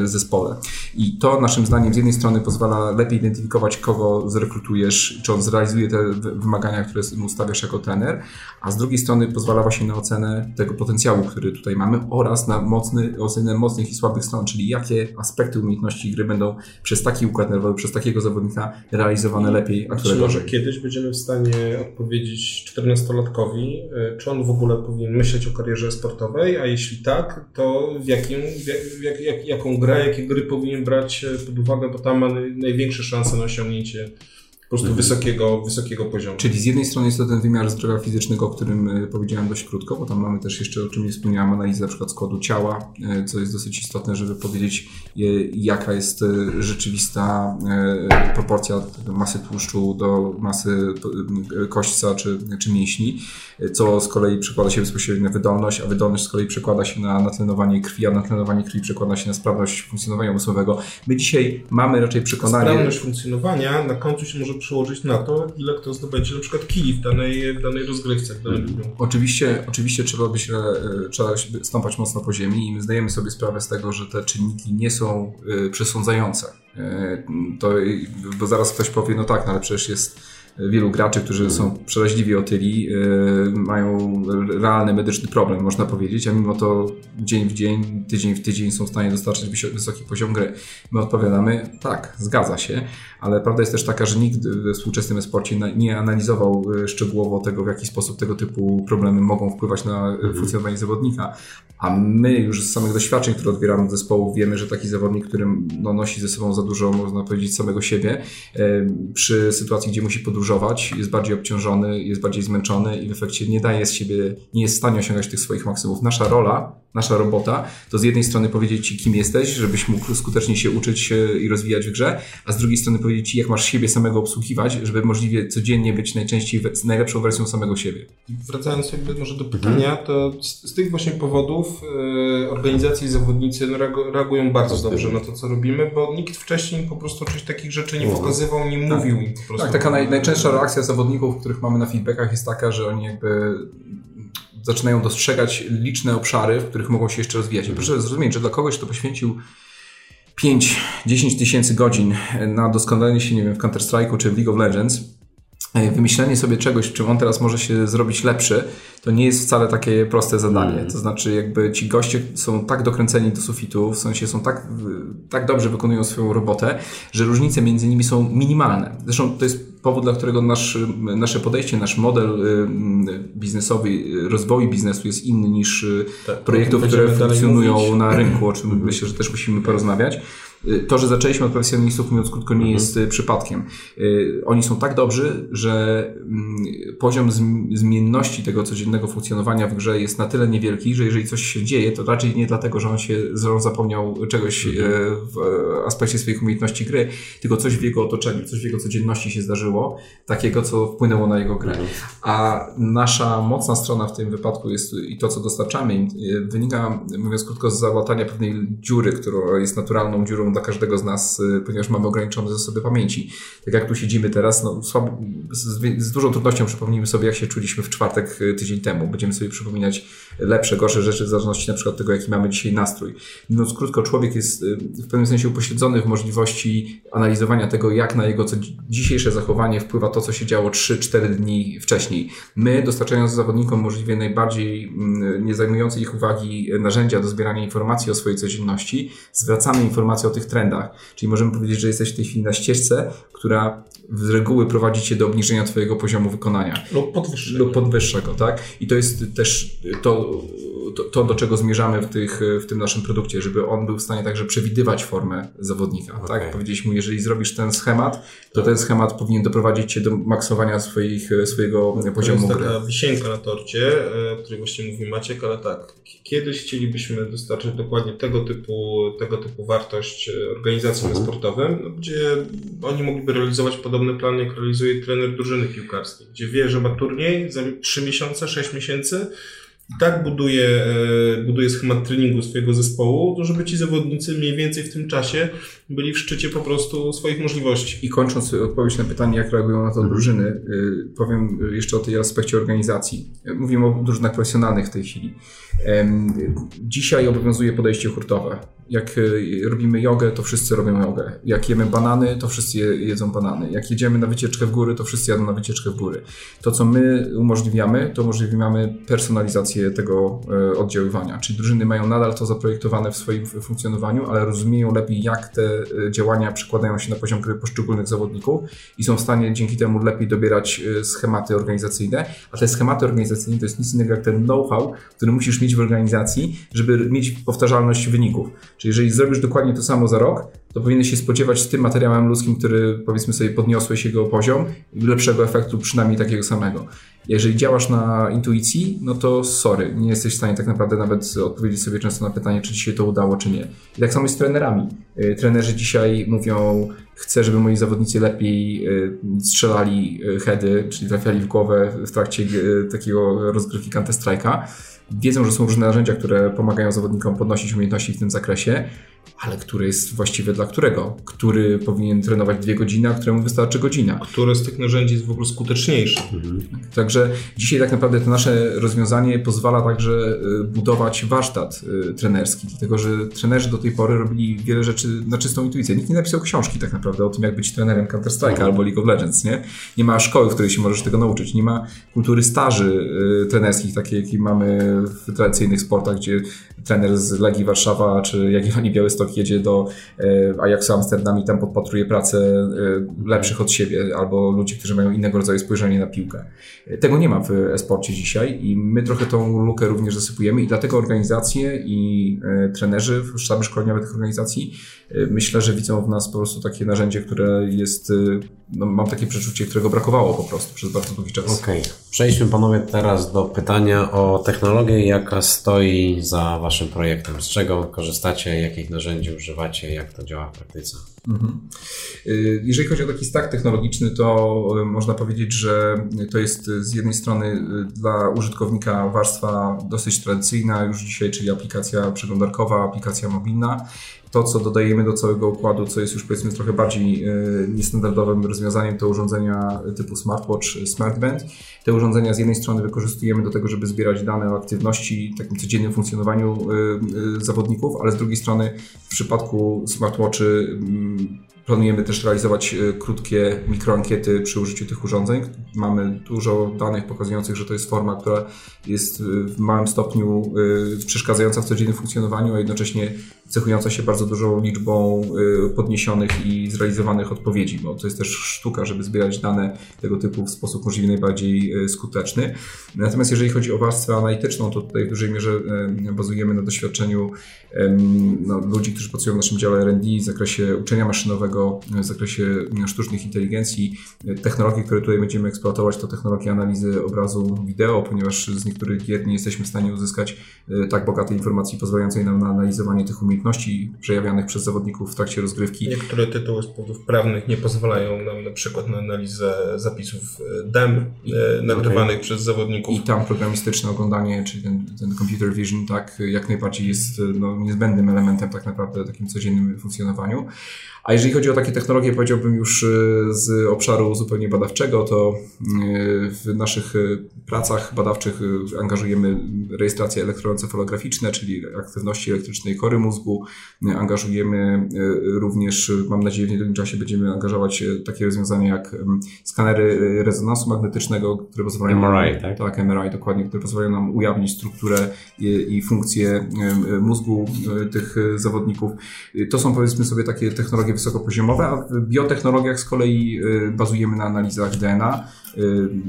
zespole. I to naszym zdaniem z jednej strony pozwala lepiej identyfikować, kogo zrekrutujesz, czy on zrealizuje te wymagania, które mu stawiasz jako trener, a z drugiej strony pozwala właśnie na ocenę tego potencjału, który tutaj mamy oraz na mocny, ocenę mocnych i słabych stron, czyli jakie aspekty umiejętności gry będą przez taki układ nerwowy, przez takiego zawodnika realizowane lepiej, a które gorzej. Kiedyś będziemy w stanie odpowiedzieć czternastolatkowi, czy on w ogóle powinien myśleć o karierze sportowej, a jeśli tak, to w jakim, w jak, jak, jaką grę, jakie gry powinien brać pod uwagę, bo tam ma największe szanse na osiągnięcie po prostu wysokiego, wysokiego poziomu. Czyli z jednej strony jest to ten wymiar zdrowia fizycznego, o którym powiedziałem dość krótko, bo tam mamy też jeszcze, o czym nie wspomniałem, analizę na przykład składu ciała, co jest dosyć istotne, żeby powiedzieć, jaka jest rzeczywista proporcja masy tłuszczu do masy kośćca czy, czy mięśni, co z kolei przekłada się bezpośrednio na wydolność, a wydolność z kolei przekłada się na natlenowanie krwi, a natlenowanie krwi przekłada się na sprawność funkcjonowania umysłowego. My dzisiaj mamy raczej przekonanie... Sprawność funkcjonowania na końcu się może przełożyć na to, ile kto zdobędzie na przykład kili w danej, w danej rozgrywce. W danej oczywiście, oczywiście trzeba być, trzeba stąpać mocno po ziemi i my zdajemy sobie sprawę z tego, że te czynniki nie są przesądzające. To, bo zaraz ktoś powie, no tak, no ale przecież jest wielu graczy, którzy są przeraźliwie otyli, mają realny medyczny problem, można powiedzieć, a mimo to dzień w dzień, tydzień w tydzień są w stanie dostarczyć wysoki poziom gry. My odpowiadamy, tak, zgadza się, ale prawda jest też taka, że nikt we współczesnym e-sporcie nie analizował szczegółowo tego, w jaki sposób tego typu problemy mogą wpływać na funkcjonowanie zawodnika, a my już z samych doświadczeń, które odbieramy od zespołu, wiemy, że taki zawodnik, który no, nosi ze sobą za dużo, można powiedzieć, samego siebie, przy sytuacji, gdzie musi podróżować, jest bardziej obciążony, jest bardziej zmęczony i w efekcie nie daje z siebie, nie jest w stanie osiągać tych swoich maksymów. Nasza rola, nasza robota to z jednej strony powiedzieć ci, kim jesteś, żebyś mógł skutecznie się uczyć i rozwijać w grze, a z drugiej strony powiedzieć ci, jak masz siebie samego obsługiwać, żeby możliwie codziennie być najczęściej najlepszą wersją samego siebie. Wracając jakby może do pytania, to z, z tych właśnie powodów y, organizacje i zawodnicy reagują bardzo to dobrze to. na to, co robimy, bo nikt wcześniej po prostu coś takich rzeczy nie pokazywał, nie mówił. Tak, po prostu. tak taka naj, najczęściej Pierwsza reakcja zawodników, których mamy na feedbackach, jest taka, że oni jakby zaczynają dostrzegać liczne obszary, w których mogą się jeszcze rozwijać. I proszę zrozumieć, że dla kogoś, kto poświęcił pięć dziesięć tysięcy godzin na doskonalenie się, nie wiem, w Counter-Strike'u czy w League of Legends, wymyślenie sobie czegoś, czym on teraz może się zrobić lepszy, to nie jest wcale takie proste zadanie. Mm. To znaczy jakby ci goście są tak dokręceni do sufitu, w sensie są tak, tak dobrze wykonują swoją robotę, że różnice między nimi są minimalne. Zresztą to jest powód, dla którego nasz, nasze podejście, nasz model biznesowy, rozwoju biznesu jest inny niż tak, projektów, które funkcjonują na rynku, o czym myślę, że też musimy porozmawiać. To, że zaczęliśmy od profesjonalistów, mówiąc krótko, nie jest mhm. przypadkiem. Oni są tak dobrzy, że poziom zmienności tego codziennego funkcjonowania w grze jest na tyle niewielki, że jeżeli coś się dzieje, to raczej nie dlatego, że on się że on zapomniał czegoś mhm. w aspekcie swoich umiejętności gry, tylko coś w jego otoczeniu, coś w jego codzienności się zdarzyło, takiego, co wpłynęło na jego grę. Mhm. A nasza mocna strona w tym wypadku jest i to, co dostarczamy, wynika, mówiąc krótko, z załatania pewnej dziury, która jest naturalną dziurą dla każdego z nas, ponieważ mamy ograniczone zasoby pamięci. Tak jak tu siedzimy teraz, no, słabo, z, z dużą trudnością przypomnimy sobie, jak się czuliśmy w czwartek tydzień temu. Będziemy sobie przypominać lepsze, gorsze rzeczy w zależności na przykład od tego, jaki mamy dzisiaj nastrój. Mówiąc krótko, człowiek jest w pewnym sensie upośledzony w możliwości analizowania tego, jak na jego co dzisiejsze zachowanie wpływa to, co się działo trzy cztery dni wcześniej. My, dostarczając zawodnikom możliwie najbardziej nie zajmujące ich uwagi narzędzia do zbierania informacji o swojej codzienności, zwracamy informacje o tych trendach. Czyli możemy powiedzieć, że jesteś w tej chwili na ścieżce, która z reguły prowadzi cię do obniżenia twojego poziomu wykonania. Lub podwyższego. Lub podwyższego, tak? I to jest też to, to, to do czego zmierzamy w, tych, w tym naszym produkcie, żeby on był w stanie także przewidywać formę zawodnika, okay. tak? Powiedzieliśmy mu, jeżeli zrobisz ten schemat, to tak. ten schemat powinien doprowadzić cię do maksowania swoich, swojego to poziomu gry. To jest taka wisienka na torcie, o której właśnie mówi Maciek, ale tak, kiedyś chcielibyśmy dostarczyć dokładnie tego typu, tego typu wartość organizacjom mhm. sportowym, no, gdzie oni mogliby realizować podobne plany, jak realizuje trener drużyny piłkarskiej, gdzie wie, że ma turniej za trzy miesiące, sześć miesięcy i tak buduje, buduje schemat treningu swojego zespołu, to żeby ci zawodnicy mniej więcej w tym czasie byli w szczycie po prostu swoich możliwości. I kończąc odpowiedź na pytanie, jak reagują na to drużyny, powiem jeszcze o tej aspekcie organizacji. Mówimy o drużynach profesjonalnych w tej chwili. Dzisiaj obowiązuje podejście hurtowe. Jak robimy jogę, to wszyscy robią jogę. Jak jemy banany, to wszyscy jedzą banany. Jak jedziemy na wycieczkę w góry, to wszyscy jadą na wycieczkę w góry. To, co my umożliwiamy, to umożliwiamy personalizację tego oddziaływania. Czyli drużyny mają nadal to zaprojektowane w swoim funkcjonowaniu, ale rozumieją lepiej, jak te działania przekładają się na poziom gry poszczególnych zawodników i są w stanie dzięki temu lepiej dobierać schematy organizacyjne. A te schematy organizacyjne to jest nic innego jak ten know-how, który musisz mieć w organizacji, żeby mieć powtarzalność wyników. Czyli jeżeli zrobisz dokładnie to samo za rok, to powinieneś się spodziewać z tym materiałem ludzkim, który powiedzmy sobie podniosłeś jego poziom, lepszego efektu, przynajmniej takiego samego. Jeżeli działasz na intuicji, no to sorry, nie jesteś w stanie tak naprawdę nawet odpowiedzieć sobie często na pytanie, czy ci się to udało, czy nie. I tak samo jest z trenerami. Trenerzy dzisiaj mówią, chcę, żeby moi zawodnicy lepiej strzelali heady, czyli trafiali w głowę w trakcie takiego rozgrywki Counter-Strike'a. Wiedzą, że są różne narzędzia, które pomagają zawodnikom podnosić umiejętności w tym zakresie, ale które jest właściwe dla którego? Który powinien trenować dwie godziny, a któremu wystarczy godzina? Które z tych narzędzi jest w ogóle skuteczniejsze? Mhm. Także dzisiaj tak naprawdę to nasze rozwiązanie pozwala także budować warsztat trenerski, dlatego że trenerzy do tej pory robili wiele rzeczy na czystą intuicję. Nikt nie napisał książki tak naprawdę o tym, jak być trenerem Counter-Strike'a mhm. albo League of Legends, nie? Nie ma szkoły, w której się możesz tego nauczyć, nie ma kultury staży trenerskich, takiej jakiej mamy w tradycyjnych sportach, gdzie trener z Legii Warszawa czy Jagiellonii Białystok jedzie do Ajaxu Amsterdam i tam podpatruje pracę lepszych od siebie albo ludzi, którzy mają innego rodzaju spojrzenie na piłkę. Tego nie ma w e-sporcie dzisiaj i my trochę tą lukę również zasypujemy i dlatego organizacje i trenerzy, sztaby szkoleniowe tych organizacji myślę, że widzą w nas po prostu takie narzędzie, które jest, no mam takie przeczucie, którego brakowało po prostu przez bardzo długi czas. Okej. Okay. Przejdźmy panowie teraz do pytania o technologię, jaka stoi za waszym projektem, z czego korzystacie, jakich narzędzi używacie, jak to działa w praktyce. Mhm. Jeżeli chodzi o taki stack technologiczny, to można powiedzieć, że to jest z jednej strony dla użytkownika warstwa dosyć tradycyjna już dzisiaj, czyli aplikacja przeglądarkowa, aplikacja mobilna. To, co dodajemy do całego układu, co jest już powiedzmy trochę bardziej niestandardowym rozwiązaniem, to urządzenia typu smartwatch, smartband. Te urządzenia z jednej strony wykorzystujemy do tego, żeby zbierać dane o aktywności, takim codziennym funkcjonowaniu zawodników, ale z drugiej strony w przypadku smartwatchy Planujemy też realizować krótkie mikroankiety przy użyciu tych urządzeń. Mamy dużo danych pokazujących, że to jest forma, która jest w małym stopniu przeszkadzająca w codziennym funkcjonowaniu, a jednocześnie cechująca się bardzo dużą liczbą podniesionych i zrealizowanych odpowiedzi, bo to jest też sztuka, żeby zbierać dane tego typu w sposób możliwie najbardziej skuteczny. Natomiast jeżeli chodzi o warstwę analityczną, to tutaj w dużej mierze bazujemy na doświadczeniu no, ludzi, którzy pracują w naszym dziale R and D w zakresie uczenia maszynowego, w zakresie sztucznych inteligencji. Technologie, które tutaj będziemy eksploatować, to technologie analizy obrazu wideo, ponieważ z niektórych gier nie jesteśmy w stanie uzyskać tak bogatej informacji pozwalającej nam na analizowanie tych umiejętności przejawianych przez zawodników w trakcie rozgrywki. Niektóre tytuły z powodów prawnych nie pozwalają nam na przykład na analizę zapisów dem nagrywanych okay. przez zawodników. I tam programistyczne oglądanie, czyli ten, ten computer vision, tak, jak najbardziej jest no, niezbędnym elementem tak naprawdę takim codziennym funkcjonowaniu. A jeżeli chodzi o takie technologie, powiedziałbym już z obszaru zupełnie badawczego, to w naszych pracach badawczych angażujemy rejestracje elektroencefalograficzne, czyli aktywności elektrycznej kory mózgu. Angażujemy również, mam nadzieję w niedługim czasie będziemy angażować takie rozwiązania jak skanery rezonansu magnetycznego, które pozwalają M R I, nam, tak? Tak, M R I dokładnie, które pozwalają nam ujawnić strukturę i, i funkcję mózgu tych zawodników. To są powiedzmy sobie takie technologie wysokopoziomowe, a w biotechnologiach z kolei bazujemy na analizach D N A.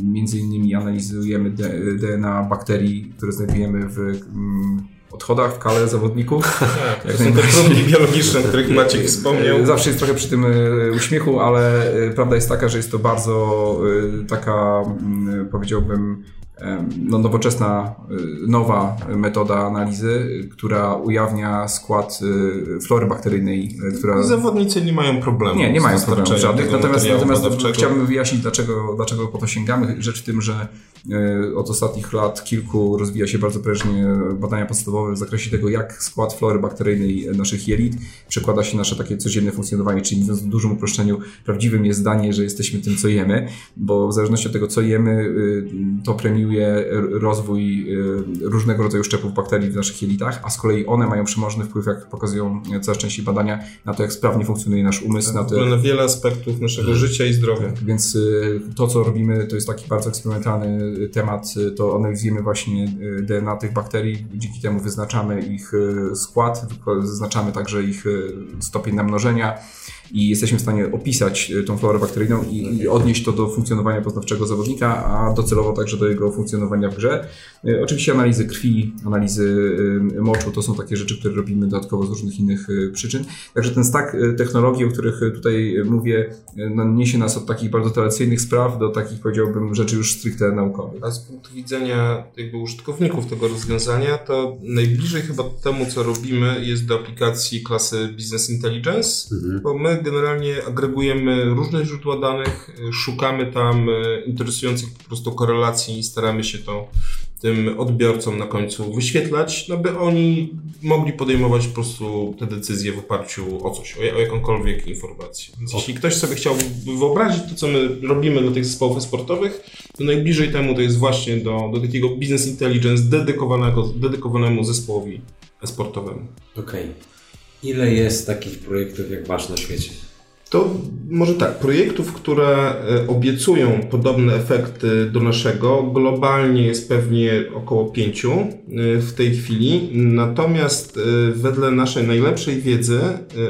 Między innymi analizujemy D N A bakterii, które znajdujemy w odchodach, w kale zawodników. Tak, to są te próbki biologiczne, o których Maciek wspomniał. Zawsze jest trochę przy tym uśmiechu, ale prawda jest taka, że jest to bardzo taka, powiedziałbym, no, nowoczesna, nowa metoda analizy, która ujawnia skład flory bakteryjnej, która... Zawodnicy nie mają problemu. Nie, nie mają problemów żadnych. Natomiast, natomiast chciałbym wyjaśnić, dlaczego, dlaczego po to sięgamy. Rzecz w tym, że od ostatnich lat kilku rozwija się bardzo prężnie badania podstawowe w zakresie tego, jak skład flory bakteryjnej naszych jelit przekłada się na nasze takie codzienne funkcjonowanie, czyli mówiąc w dużym uproszczeniu, prawdziwym jest zdanie, że jesteśmy tym, co jemy, bo w zależności od tego, co jemy, to premiuje rozwój różnego rodzaju szczepów bakterii w naszych jelitach, a z kolei one mają przemożny wpływ, jak pokazują coraz częściej badania, na to, jak sprawnie funkcjonuje nasz umysł. Tak, na, te... na wiele aspektów naszego życia i zdrowia. Tak, więc to, co robimy, to jest taki bardzo eksperymentalny temat, to analizujemy właśnie D N A tych bakterii, dzięki temu wyznaczamy ich skład, wyznaczamy także ich stopień namnożenia i jesteśmy w stanie opisać tą florę bakteryjną i odnieść to do funkcjonowania poznawczego zawodnika, a docelowo także do jego funkcjonowania w grze. Oczywiście analizy krwi, analizy moczu to są takie rzeczy, które robimy dodatkowo z różnych innych przyczyn. Także ten stack technologii, o których tutaj mówię, no, niesie nas od takich bardzo tradycyjnych spraw do takich, powiedziałbym, rzeczy już stricte naukowych. A z punktu widzenia jakby użytkowników tego rozwiązania, to najbliżej chyba temu, co robimy, jest do aplikacji klasy Business Intelligence, mhm. bo my generalnie agregujemy różne źródła danych, szukamy tam interesujących po prostu korelacji i staramy się to tym odbiorcom na końcu wyświetlać, no by oni mogli podejmować po prostu te decyzje w oparciu o coś, o jakąkolwiek informację. Więc jeśli ktoś sobie chciałby wyobrazić to, co my robimy dla tych zespołów sportowych, to najbliżej temu to jest właśnie do, do takiego business intelligence dedykowanego, dedykowanemu zespołowi sportowemu. Okej. Okay. Ile jest takich projektów jak wasz na świecie? To może tak, projektów, które obiecują podobne efekty do naszego, globalnie jest pewnie około pięciu w tej chwili. Natomiast wedle naszej najlepszej wiedzy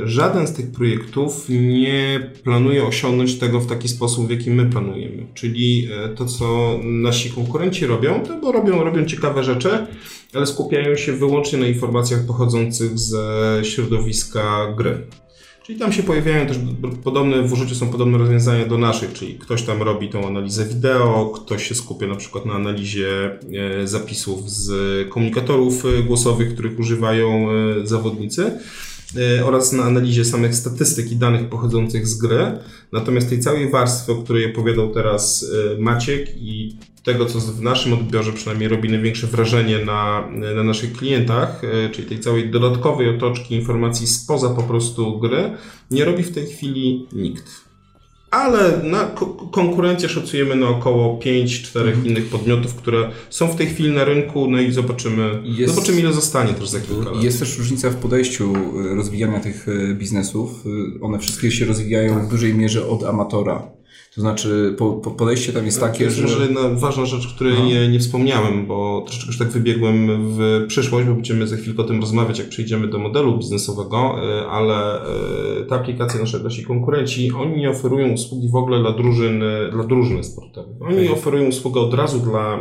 żaden z tych projektów nie planuje osiągnąć tego w taki sposób, w jaki my planujemy. Czyli to, co nasi konkurenci robią, to bo robią, robią ciekawe rzeczy, ale skupiają się wyłącznie na informacjach pochodzących ze środowiska gry. Czyli tam się pojawiają też podobne, w użyciu są podobne rozwiązania do naszych, czyli ktoś tam robi tą analizę wideo, ktoś się skupia na przykład na analizie zapisów z komunikatorów głosowych, których używają zawodnicy, oraz na analizie samych statystyk i danych pochodzących z gry. Natomiast tej całej warstwy, o której opowiadał teraz Maciek i tego, co w naszym odbiorze przynajmniej robi największe wrażenie na, na naszych klientach, czyli tej całej dodatkowej otoczki informacji spoza po prostu gry, nie robi w tej chwili nikt. ale na konkurencję szacujemy na około pięć czterech mhm. innych podmiotów, które są w tej chwili na rynku, no i zobaczymy, jest, zobaczymy ile zostanie też za kilka lat. Jest też różnica w podejściu rozwijania tych biznesów. One wszystkie się rozwijają tak. w dużej mierze od amatora. To znaczy po, po podejście tam jest takie, jest że... Może jedna ważna rzecz, o której nie, nie wspomniałem, bo troszeczkę już tak wybiegłem w przyszłość, bo będziemy za chwilkę o tym rozmawiać, jak przejdziemy do modelu biznesowego, ale ta aplikacja, nasze, nasi konkurenci, oni nie oferują usługi w ogóle dla drużyn, dla drużyn sportowych. Oni okay. oferują usługę od razu dla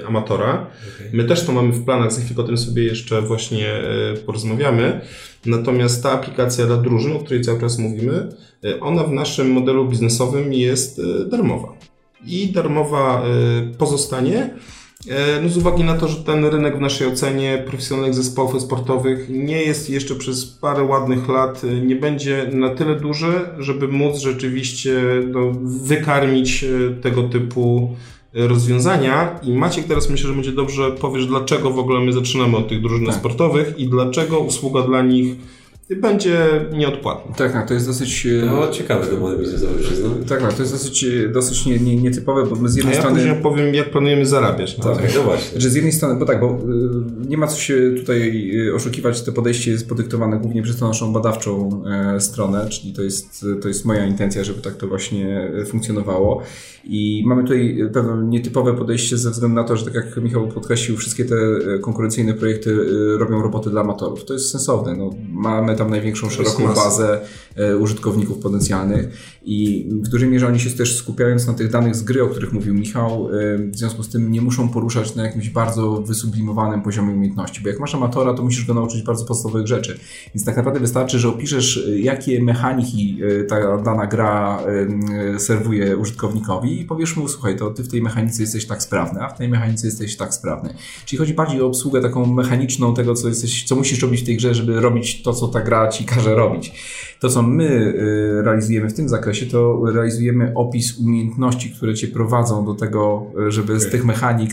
y, amatora. Okay. My też to mamy w planach, za chwilkę o tym sobie jeszcze właśnie y, porozmawiamy. Natomiast ta aplikacja dla drużyn, o której cały czas mówimy, ona w naszym modelu biznesowym jest darmowa. I darmowa pozostanie, no z uwagi na to, że ten rynek w naszej ocenie profesjonalnych zespołów sportowych nie jest jeszcze przez parę ładnych lat, nie będzie na tyle duży, żeby móc rzeczywiście no, wykarmić tego typu rozwiązania. I Maciek teraz myślę, że będzie dobrze powiesz, dlaczego w ogóle my zaczynamy od tych drużyn tak. sportowych i dlaczego usługa dla nich będzie nieodpłatna. Tak, tak, to jest dosyć... No, ciekawe to model biznesowy. Tak, tak, to jest dosyć, dosyć nie, nie, nietypowe, bo my z jednej A ja strony... ja powiem, jak planujemy zarabiać. No, tak, tak, no właśnie. Że z jednej strony, bo tak, bo nie ma co się tutaj oszukiwać, to podejście jest podyktowane głównie przez tą naszą badawczą stronę, czyli to jest, to jest moja intencja, żeby tak to właśnie funkcjonowało. I mamy tutaj pewne nietypowe podejście ze względu na to, że tak jak Michał podkreślił, wszystkie te konkurencyjne projekty robią roboty dla amatorów. To jest sensowne. No, mamy tam największą, szeroką bazę użytkowników potencjalnych i w dużej mierze oni się też skupiając na tych danych z gry, o których mówił Michał, w związku z tym nie muszą poruszać na jakimś bardzo wysublimowanym poziomie umiejętności, bo jak masz amatora, to musisz go nauczyć bardzo podstawowych rzeczy. Więc tak naprawdę wystarczy, że opiszesz, jakie mechaniki ta dana gra serwuje użytkownikowi, i powiesz mu, słuchaj, to ty w tej mechanice jesteś tak sprawny, a w tej mechanice jesteś tak sprawny. Czyli chodzi bardziej o obsługę taką mechaniczną tego, co jesteś, co musisz robić w tej grze, żeby robić to, co ta gra ci każe robić. To, co my realizujemy w tym zakresie, to realizujemy opis umiejętności, które cię prowadzą do tego, żeby okay. z tych mechanik,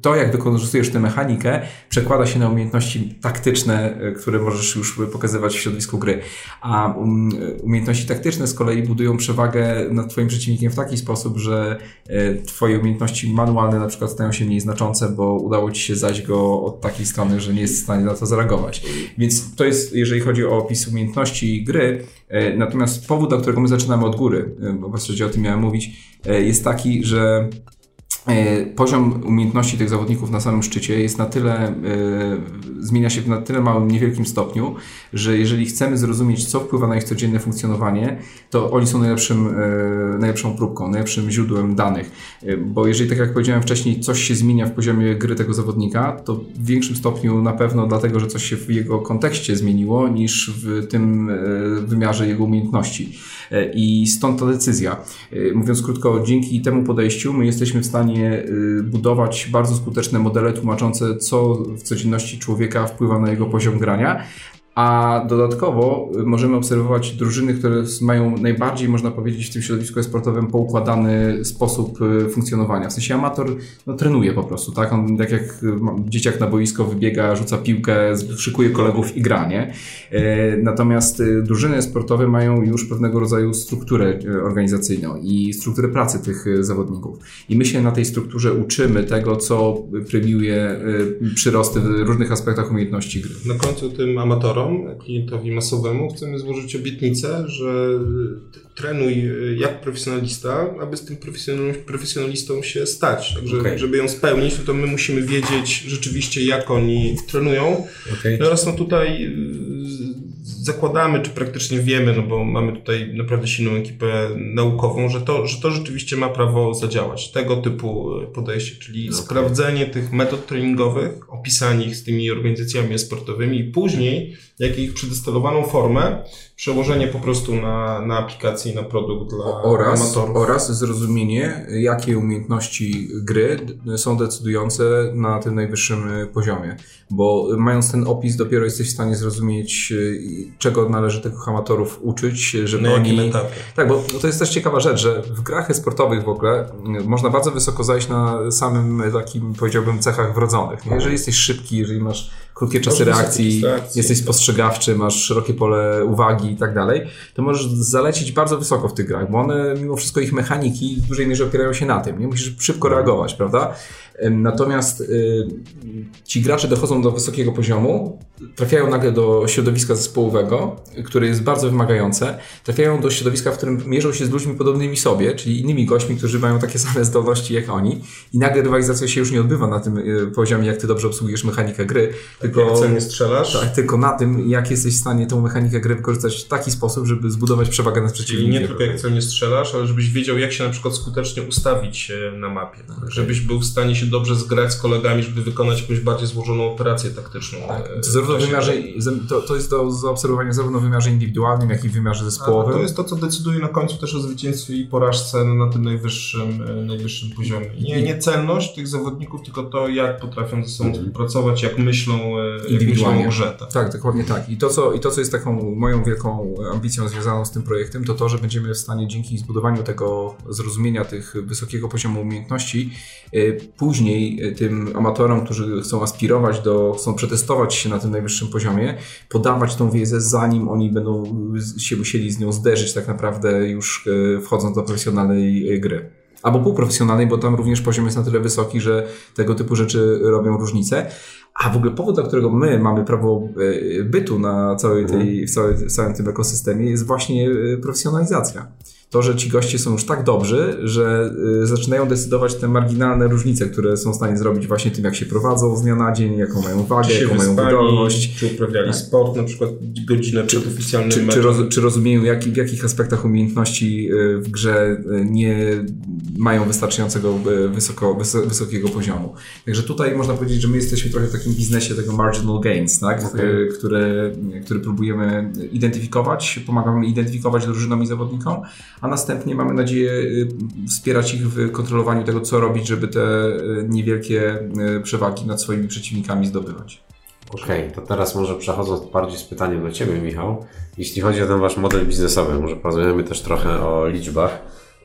to jak wykorzystujesz tę mechanikę, przekłada się na umiejętności taktyczne, które możesz już pokazywać w środowisku gry. A umiejętności taktyczne z kolei budują przewagę nad twoim przeciwnikiem w taki sposób, że twoje umiejętności manualne na przykład stają się mniej znaczące, bo udało ci się zajść go od takiej strony, że nie jest w stanie na to zareagować. Więc to jest, jeżeli chodzi o opis umiejętności gry. Natomiast powód, dla którego my zaczynamy od góry, bo właściwie o tym miałem mówić, jest taki, że poziom umiejętności tych zawodników na samym szczycie jest na tyle, zmienia się w na tyle małym, niewielkim stopniu, że jeżeli chcemy zrozumieć, co wpływa na ich codzienne funkcjonowanie, to oni są najlepszym, najlepszą próbką, najlepszym źródłem danych. Bo jeżeli, tak jak powiedziałem wcześniej, coś się zmienia w poziomie gry tego zawodnika, to w większym stopniu na pewno dlatego, że coś się w jego kontekście zmieniło, niż w tym wymiarze jego umiejętności. I stąd ta decyzja. Mówiąc krótko, dzięki temu podejściu my jesteśmy w stanie budować bardzo skuteczne modele tłumaczące, co w codzienności człowieka wpływa na jego poziom grania, a dodatkowo możemy obserwować drużyny, które mają najbardziej, można powiedzieć, w tym środowisku sportowym poukładany sposób funkcjonowania. W sensie amator no, trenuje po prostu, tak? On tak jak dzieciak na boisko wybiega, rzuca piłkę, szykuje kolegów i gra, nie? Natomiast drużyny sportowe mają już pewnego rodzaju strukturę organizacyjną i strukturę pracy tych zawodników. I my się na tej strukturze uczymy tego, co premiuje przyrosty w różnych aspektach umiejętności gry. Na końcu tym amatorom, klientowi masowemu, chcemy złożyć obietnicę, że trenuj jak profesjonalista, aby z tym profesjonalistą się stać. Także okay. żeby ją spełnić, to my musimy wiedzieć rzeczywiście, jak oni trenują. Okay. Teraz no tutaj zakładamy, czy praktycznie wiemy, no bo mamy tutaj naprawdę silną ekipę naukową, że to, że to rzeczywiście ma prawo zadziałać. Tego typu podejście, czyli okay. sprawdzenie tych metod treningowych, opisanie ich z tymi organizacjami sportowymi i później, jak ich przedystalowaną formę, przełożenie po prostu na, na aplikację i na produkt dla oraz, amatorów. Oraz zrozumienie, jakie umiejętności gry są decydujące na tym najwyższym poziomie. Bo mając ten opis, dopiero jesteś w stanie zrozumieć, czego należy tych amatorów uczyć, żeby na oni... jakim etapie. Tak, bo to jest też ciekawa rzecz, że w grach sportowych w ogóle można bardzo wysoko zajść na samym takim, powiedziałbym, cechach wrodzonych. No. Jeżeli jesteś szybki, jeżeli masz krótkie czasy reakcji, jesteś spostrzegawczy, masz szerokie pole uwagi i tak dalej, to możesz zalecić bardzo wysoko w tych grach, bo one, mimo wszystko ich mechaniki w dużej mierze opierają się na tym. Nie musisz szybko reagować, prawda? Natomiast y, ci gracze dochodzą do wysokiego poziomu, trafiają nagle do środowiska zespołowego, które jest bardzo wymagające, trafiają do środowiska, w którym mierzą się z ludźmi podobnymi sobie, czyli innymi gośćmi, którzy mają takie same zdolności jak oni, i nagle rywalizacja się już nie odbywa na tym y, poziomie, jak ty dobrze obsługujesz mechanikę gry, tylko, jak celnie strzelasz? Tak, tylko na tym, jak jesteś w stanie tą mechanikę gry wykorzystać w taki sposób, żeby zbudować przewagę nad przeciwnikiem. Czyli nie tylko jak celnie strzelasz, ale żebyś wiedział, jak się na przykład skutecznie ustawić na mapie, okay. Żebyś był w stanie się dobrze zgrać z kolegami, żeby wykonać jakąś bardziej złożoną operację taktyczną. Tak. Zarówno w wymiarze, to, to jest do zaobserwowania zarówno w wymiarze indywidualnym, jak i w wymiarze zespołowym. A to jest to, co decyduje na końcu też o zwycięstwie i porażce na tym najwyższym, najwyższym poziomie. Nie, nie celność tych zawodników, tylko to, jak potrafią ze sobą współpracować, jak myślą, jak myślą o grze. Tak. Tak, dokładnie tak. I to, co, I to, co jest taką moją wielką ambicją związaną z tym projektem, to to, że będziemy w stanie dzięki zbudowaniu tego zrozumienia tych wysokiego poziomu umiejętności później tym amatorom, którzy chcą aspirować do, chcą przetestować się na tym najwyższym poziomie, podawać tą wiedzę, zanim oni będą się musieli z nią zderzyć tak naprawdę już wchodząc do profesjonalnej gry. Albo półprofesjonalnej, bo tam również poziom jest na tyle wysoki, że tego typu rzeczy robią różnicę. A w ogóle powód, dla którego my mamy prawo bytu na całej tej, w, całej, w całym tym ekosystemie, jest właśnie profesjonalizacja. To, że ci goście są już tak dobrzy, że zaczynają decydować te marginalne różnice, które są w stanie zrobić właśnie tym, jak się prowadzą z dnia na dzień, jaką mają wagę, jaką wyspali, mają wydolność. Czy uprawiali tak. sport, na przykład godzinę czy, przed oficjalnym czy, czy, roz, czy rozumieją, jak, w jakich aspektach umiejętności w grze nie mają wystarczającego wysoko, wysokiego poziomu. Także tutaj można powiedzieć, że my jesteśmy trochę w takim biznesie tego marginal gains, tak? Okay. które, które próbujemy identyfikować, pomagamy identyfikować drużynom i zawodnikom, a następnie mamy nadzieję wspierać ich w kontrolowaniu tego, co robić, żeby te niewielkie przewagi nad swoimi przeciwnikami zdobywać. Okej, okay, to teraz może przechodząc bardziej z pytaniem do Ciebie, Michał. Jeśli chodzi o ten Wasz model biznesowy, może porozmawiamy też trochę o liczbach.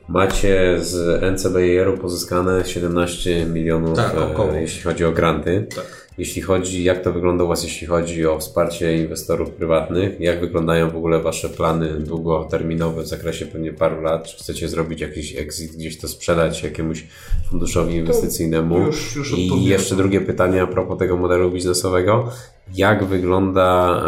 Macie z N C B I R-u pozyskane siedemnaście milionów, tak, około. Jeśli chodzi o granty. Tak. Jeśli chodzi, jak to wygląda u Was, jeśli chodzi o wsparcie inwestorów prywatnych, jak wyglądają w ogóle Wasze plany długoterminowe w zakresie pewnie paru lat? Czy chcecie zrobić jakiś exit, gdzieś to sprzedać jakiemuś funduszowi inwestycyjnemu? Już, już I jeszcze drugie pytanie a propos tego modelu biznesowego. Jak wygląda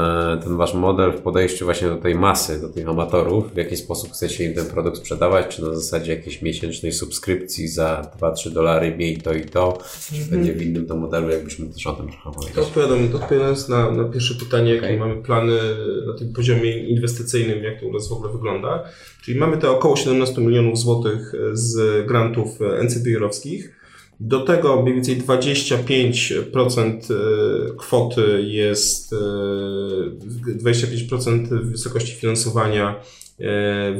ten Wasz model w podejściu właśnie do tej masy, do tych amatorów? W jaki sposób chcecie im ten produkt sprzedawać? Czy na zasadzie jakiejś miesięcznej subskrypcji za dwa trzy dolary, miej to i to? Czy mm-hmm. będzie w innym to modelu, jakbyśmy też o tym trochę powiedzieć? Odpowiadam, odpowiadając na, na pierwsze pytanie, okay. jakie mamy plany na tym poziomie inwestycyjnym, jak to u nas w ogóle wygląda. Czyli mamy te około siedemnaście milionów złotych z grantów N C B I R-owskich. Do tego mniej więcej dwadzieścia pięć procent kwoty jest, dwadzieścia pięć procent wysokości finansowania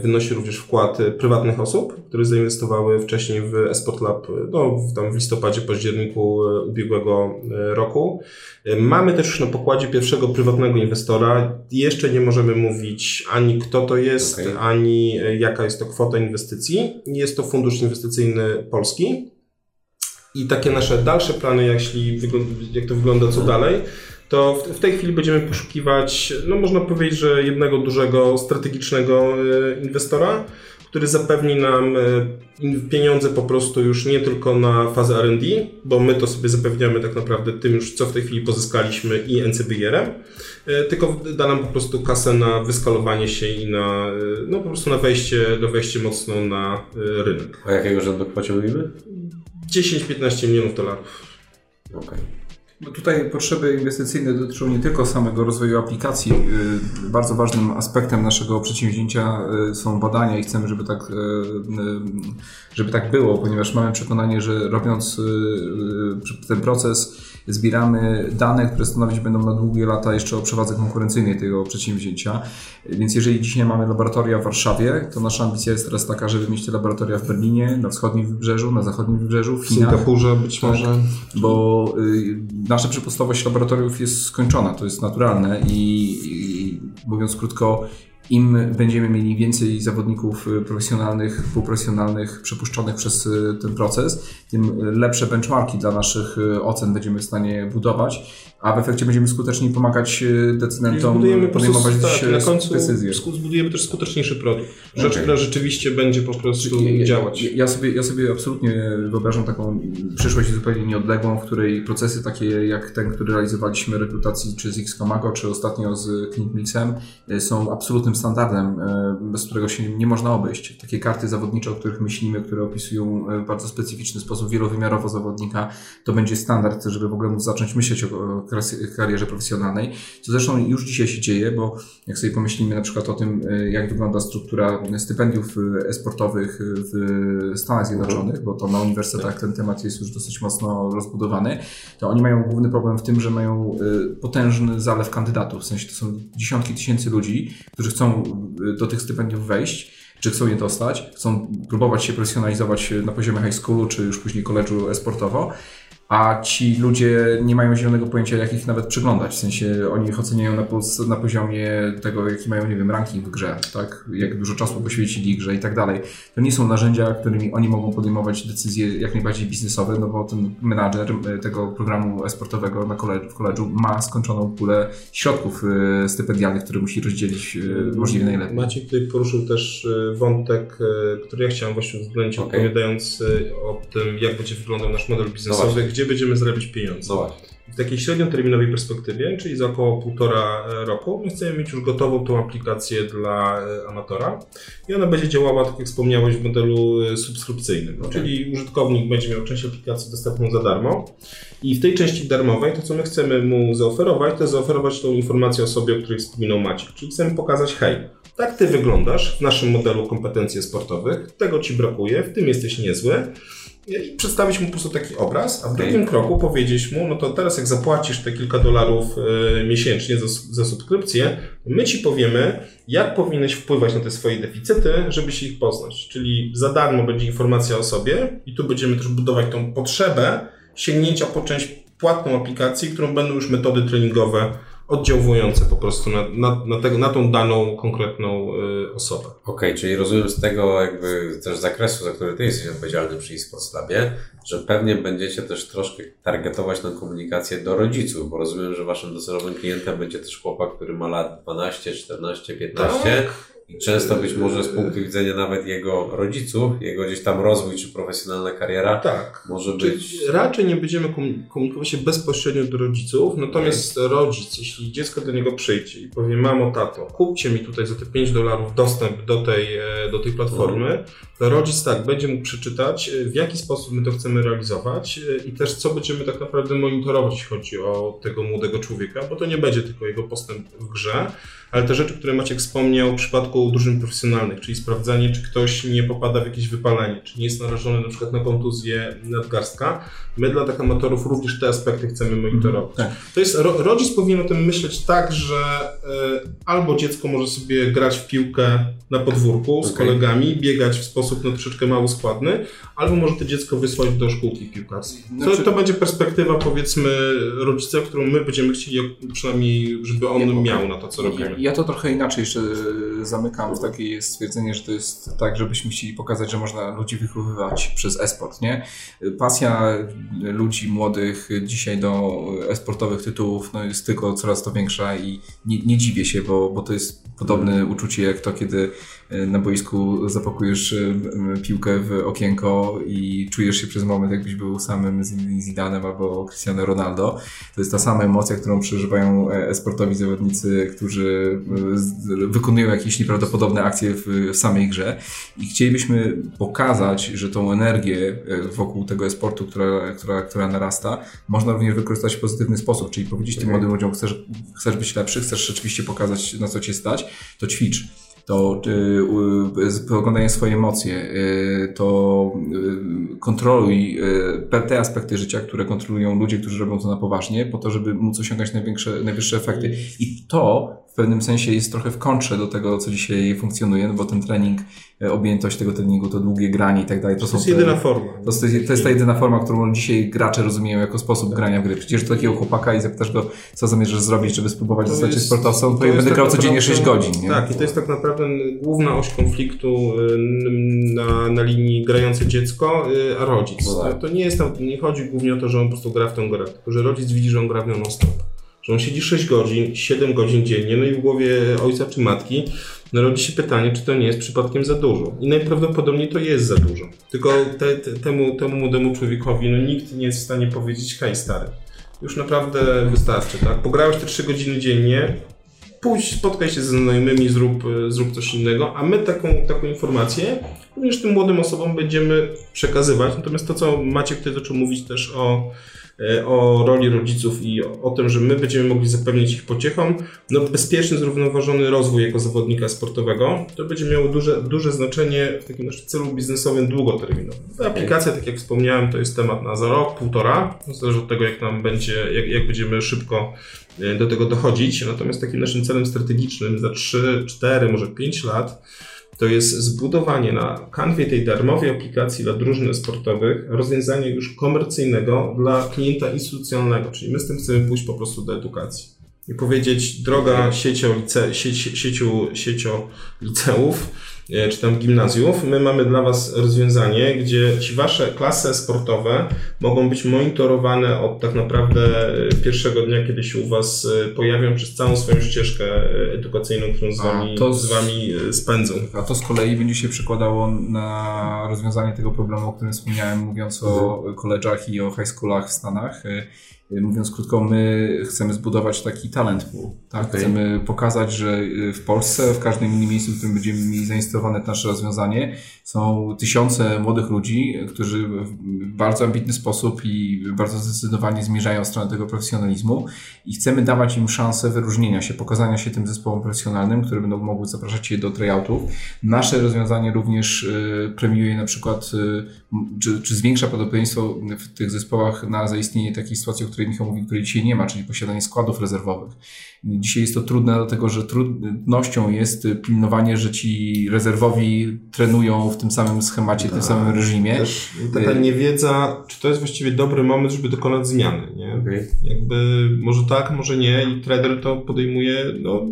wynosi również wkład prywatnych osób, które zainwestowały wcześniej w SportLab, no, tam w listopadzie, październiku ubiegłego roku. Mamy też już na pokładzie pierwszego prywatnego inwestora. Jeszcze nie możemy mówić ani kto to jest, okay. ani jaka jest to kwota inwestycji. Jest to Fundusz Inwestycyjny Polski. I takie nasze dalsze plany, jeśli jak to wygląda co dalej, to w tej chwili będziemy poszukiwać, no można powiedzieć, że jednego dużego strategicznego inwestora, który zapewni nam pieniądze po prostu już nie tylko na fazę R and D, bo my to sobie zapewniamy tak naprawdę tym już, co w tej chwili pozyskaliśmy i N C B I R-em, tylko da nam po prostu kasę na wyskalowanie się i na, no po prostu na wejście, na wejście mocno na rynek. A jakiego rzędu kwocie mówimy? dziesięć do piętnastu milionów dolarów. Okay. No tutaj potrzeby inwestycyjne dotyczą nie tylko samego rozwoju aplikacji. Bardzo ważnym aspektem naszego przedsięwzięcia są badania i chcemy, żeby tak, żeby tak było, ponieważ mamy przekonanie, że robiąc ten proces zbieramy dane, które stanowić będą na długie lata jeszcze o przewadze konkurencyjnej tego przedsięwzięcia. Więc jeżeli dzisiaj mamy laboratoria w Warszawie, to nasza ambicja jest teraz taka, żeby mieć te laboratoria w Berlinie, na wschodnim wybrzeżu, na zachodnim wybrzeżu, w Chinach. W Singapurze być może. Tak, bo y, nasza przepustowość laboratoriów jest skończona, to jest naturalne i, i mówiąc krótko, im będziemy mieli więcej zawodników profesjonalnych, półprofesjonalnych przepuszczonych przez ten proces, tym lepsze benchmarki dla naszych ocen będziemy w stanie budować, a w efekcie będziemy skuteczniej pomagać decydentom podejmować decyzje. Na końcu zbudujemy też skuteczniejszy produkt, rzecz, okay. która rzeczywiście będzie po prostu ja, działać. Ja, ja, sobie, ja sobie absolutnie wyobrażam taką przyszłość zupełnie nieodległą, w której procesy takie jak ten, który realizowaliśmy rekrutacji czy z X-Comago, czy ostatnio z Clintmixem, są absolutnym standardem, bez którego się nie można obejść. Takie karty zawodnicze, o których myślimy, które opisują w bardzo specyficzny sposób wielowymiarowo zawodnika, to będzie standard, żeby w ogóle móc zacząć myśleć o karierze profesjonalnej, co zresztą już dzisiaj się dzieje, bo jak sobie pomyślimy na przykład o tym, jak wygląda struktura stypendiów e-sportowych w Stanach Zjednoczonych, bo to na uniwersytetach ten temat jest już dosyć mocno rozbudowany, to oni mają główny problem w tym, że mają potężny zalew kandydatów, w sensie to są dziesiątki tysięcy ludzi, którzy chcą do tych stypendiów wejść, czy chcą je dostać, chcą próbować się profesjonalizować na poziomie high schoolu, czy już później college'u e-sportowo, a ci ludzie nie mają zielonego pojęcia, jak ich nawet przeglądać. W sensie oni ich oceniają na, poz- na poziomie tego, jaki mają, nie wiem, ranking w grze, tak? Jak dużo czasu poświęcili grze i tak dalej. To nie są narzędzia, którymi oni mogą podejmować decyzje jak najbardziej biznesowe, no bo ten menadżer tego programu e-sportowego na kole- w koledżu ma skończoną pulę środków stypendialnych, które musi rozdzielić możliwie najlepiej. Maciek tutaj poruszył też wątek, który ja chciałem właśnie uwzględnić, okay. opowiadając o tym, jak będzie wyglądał nasz model biznesowy, no gdzie będziemy zarabiać pieniądze. W takiej średnioterminowej perspektywie, czyli za około półtora roku, my chcemy mieć już gotową tą aplikację dla amatora i ona będzie działała, tak jak wspomniałeś, w modelu subskrypcyjnym, okay. czyli użytkownik będzie miał część aplikacji dostępną za darmo i w tej części darmowej to, co my chcemy mu zaoferować, to zaoferować tą informację o sobie, o której wspominał Maciek, czyli chcemy pokazać, hej, tak ty wyglądasz w naszym modelu kompetencji sportowych, tego ci brakuje, w tym jesteś niezły, i przedstawić mu po prostu taki obraz, a w drugim kroku powiedzieć mu, no to teraz jak zapłacisz te kilka dolarów y, miesięcznie za, za subskrypcję, my ci powiemy, jak powinieneś wpływać na te swoje deficyty, żeby się ich poznać. Czyli za darmo będzie informacja o sobie i tu będziemy też budować tą potrzebę sięgnięcia po część płatną aplikacji, którą będą już metody treningowe oddziałujące po prostu na, na, na, tego, na tą daną konkretną y, osobę. Okej, okay, czyli rozumiem z tego jakby też zakresu, za który ty jesteś odpowiedzialny przy eSports Labie, że pewnie będziecie też troszkę targetować tę komunikację do rodziców, bo rozumiem, że waszym docelowym klientem będzie też chłopak, który ma lat dwanaście, czternaście, piętnaście. Tak. I często być może z punktu widzenia nawet jego rodziców, jego gdzieś tam rozwój czy profesjonalna kariera tak. może być... Czyli raczej nie będziemy komunikować się bezpośrednio do rodziców, natomiast okay. rodzic, jeśli dziecko do niego przyjdzie i powie, mamo, tato, kupcie mi tutaj za te pięć dolarów dostęp do tej, do tej platformy, mhm. to rodzic tak, będzie mógł przeczytać, w jaki sposób my to chcemy realizować i też co będziemy tak naprawdę monitorować, jeśli chodzi o tego młodego człowieka, bo to nie będzie tylko jego postęp w grze, ale te rzeczy, które Maciek wspomniał w przypadku drużyn profesjonalnych, czyli sprawdzanie, czy ktoś nie popada w jakieś wypalenie, czy nie jest narażony na przykład na kontuzję nadgarstka. My dla tych amatorów również te aspekty chcemy monitorować. Tak. To jest, ro, rodzic powinien o tym myśleć tak, że y, albo dziecko może sobie grać w piłkę na podwórku z okay. kolegami, biegać w sposób no, troszeczkę mało składny, albo może to dziecko wysłać do szkółki piłkarskiej. To, znaczy... to będzie perspektywa, powiedzmy, rodzica, którą my będziemy chcieli, przynajmniej żeby on ja, miał okay. na to, co robimy. Ja to trochę inaczej jeszcze zamykam w takie stwierdzenie, że to jest tak, żebyśmy chcieli pokazać, że można ludzi wychowywać przez e-sport, nie? Pasja ludzi młodych dzisiaj do e-sportowych tytułów no jest tylko coraz to większa i nie, nie dziwię się, bo, bo to jest podobne uczucie jak to, kiedy na boisku zapakujesz piłkę w okienko i czujesz się przez moment, jakbyś był samym Zidanem albo Cristiano Ronaldo. To jest ta sama emocja, którą przeżywają e-sportowi zawodnicy, którzy wykonują jakieś nieprawdopodobne akcje w samej grze i chcielibyśmy pokazać, że tą energię wokół tego e-sportu, która, która, która narasta, można również wykorzystać w pozytywny sposób, czyli powiedzieć tym młodym ludziom, chcesz, chcesz być lepszy, chcesz rzeczywiście pokazać, na co cię stać, to ćwicz. To y, oglądanie swoje emocje, y, to y, kontroluj y, te aspekty życia, które kontrolują ludzie, którzy robią to na poważnie, po to, żeby móc osiągać największe, najwyższe efekty. I to w pewnym sensie jest trochę w kontrze do tego, co dzisiaj funkcjonuje, no bo ten trening, objętość tego treningu, to długie granie i tak dalej. To, to jest te, jedyna forma. To, to jest ta jedyna forma, którą dzisiaj gracze rozumieją jako sposób tak. grania w gry. Przecież do takiego chłopaka i zapytasz go, co zamierzasz zrobić, żeby spróbować to zostać jest, sportowcą, to, to ja będę tak grał codziennie sześć godzin. Nie? Tak, i to jest tak naprawdę główna oś konfliktu na, na linii grające dziecko, a rodzic. No tak. To nie jest, nie chodzi głównie o to, że on po prostu gra w tę grę, tylko że rodzic widzi, że on gra w nią non-stop. Że on siedzi sześć godzin, siedem godzin dziennie, no i w głowie ojca czy matki no rodzi się pytanie, czy to nie jest przypadkiem za dużo. I najprawdopodobniej to jest za dużo. Tylko te, te, temu, temu młodemu człowiekowi no nikt nie jest w stanie powiedzieć, hej stary, już naprawdę wystarczy, tak? Pograłeś te trzy godziny dziennie, pójdź, spotkaj się ze znajomymi, zrób, zrób coś innego, a my taką, taką informację również tym młodym osobom będziemy przekazywać. Natomiast to, co Maciek, ty zaczął mówić też o o roli rodziców i o, o tym, że my będziemy mogli zapewnić ich pociechom, no bezpieczny, zrównoważony rozwój jako zawodnika sportowego, to będzie miało duże, duże znaczenie w takim naszym celu biznesowym długoterminowym. Ta aplikacja, tak jak wspomniałem, to jest temat na za rok, półtora, zależy od tego, jak nam będzie, jak, jak będziemy szybko do tego dochodzić, natomiast takim naszym celem strategicznym za trzy, cztery, może pięć lat to jest zbudowanie na kanwie tej darmowej aplikacji dla drużyn sportowych rozwiązania już komercyjnego dla klienta instytucjonalnego, czyli my z tym chcemy pójść po prostu do edukacji i powiedzieć, droga siecią, lice, sie, sie, siecią, siecią liceów czy tam gimnazjów, my mamy dla was rozwiązanie, gdzie ci wasze klasy sportowe mogą być monitorowane od tak naprawdę pierwszego dnia, kiedy się u was pojawią, przez całą swoją ścieżkę edukacyjną, którą z wami, z... z wami spędzą. A to z kolei będzie się przekładało na rozwiązanie tego problemu, o którym wspomniałem, mówiąc o koledżach i o high schoolach w Stanach. Mówiąc krótko, my chcemy zbudować taki talent pool, tak? Okay. Chcemy pokazać, że w Polsce, w każdym innym miejscu, w którym będziemy mieli zainstalowane nasze rozwiązanie, są tysiące młodych ludzi, którzy w bardzo ambitny sposób i bardzo zdecydowanie zmierzają w stronę tego profesjonalizmu i chcemy dawać im szansę wyróżnienia się, pokazania się tym zespołom profesjonalnym, które będą mogły zapraszać się do tryoutów. Nasze rozwiązanie również premiuje na przykład, czy, czy zwiększa prawdopodobieństwo w tych zespołach na zaistnienie takiej sytuacji, o której Michał mówi, której dzisiaj nie ma, czyli posiadanie składów rezerwowych. Dzisiaj jest to trudne, dlatego że trudnością jest pilnowanie, że ci rezerwowi trenują w tym samym schemacie, w tym samym reżimie. Też taka niewiedza, czy to jest właściwie dobry moment, żeby dokonać zmiany. Nie? Okay. Jakby może tak, może nie i trener to podejmuje, no,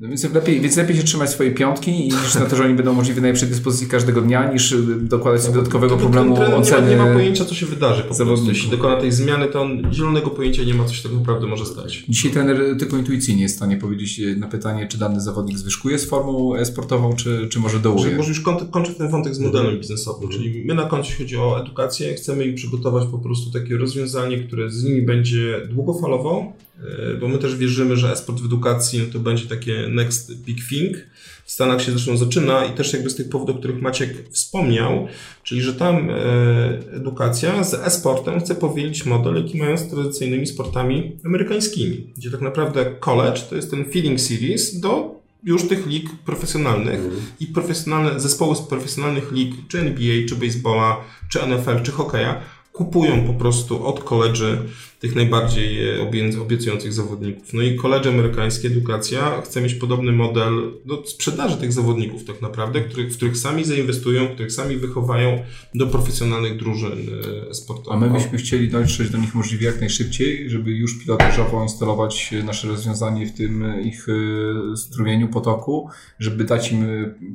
no więc, lepiej, więc lepiej się trzymać swojej piątki i liczyć na to, że oni będą możliwie na jej predyspozycji każdego dnia, niż dokładać sobie dodatkowego to, to, to, problemu ten oceny. Nie ma, nie ma pojęcia, co się wydarzy po prostu. Jeśli dokona tej zmiany, to on zielonego pojęcia nie ma, co się tak naprawdę może stać. Dzisiaj trener tylko intuicyjnie jest w stanie powiedzieć na pytanie, czy dany zawodnik zwyżkuje z formą e-sportową, czy, czy może dołuje. Czyli może już kończę ten wątek z modelem biznesowym, czyli my na końcu, jeśli chodzi o edukację, chcemy im przygotować po prostu takie rozwiązanie, które z nimi będzie długofalowo, bo my też wierzymy, że e-sport w edukacji no to będzie takie next big thing. W Stanach się zresztą zaczyna i też jakby z tych powodów, o których Maciek wspomniał, czyli że tam edukacja z e-sportem chce powielić model, jaki mają z tradycyjnymi sportami amerykańskimi, gdzie tak naprawdę college to jest ten feeding series do już tych lig profesjonalnych mm. i profesjonalne zespoły z profesjonalnych lig, czy N B A, czy baseballa, czy N F L, czy hokeja, kupują po prostu od koledży tych najbardziej obiecujących zawodników. No i koledże amerykańskie, edukacja chce mieć podobny model do sprzedaży tych zawodników tak naprawdę, których, w których sami zainwestują, których sami wychowają do profesjonalnych drużyn sportowych. A my byśmy chcieli dotrzeć do nich możliwie jak najszybciej, żeby już pilotażowo instalować nasze rozwiązanie w tym ich strumieniu, potoku, żeby dać im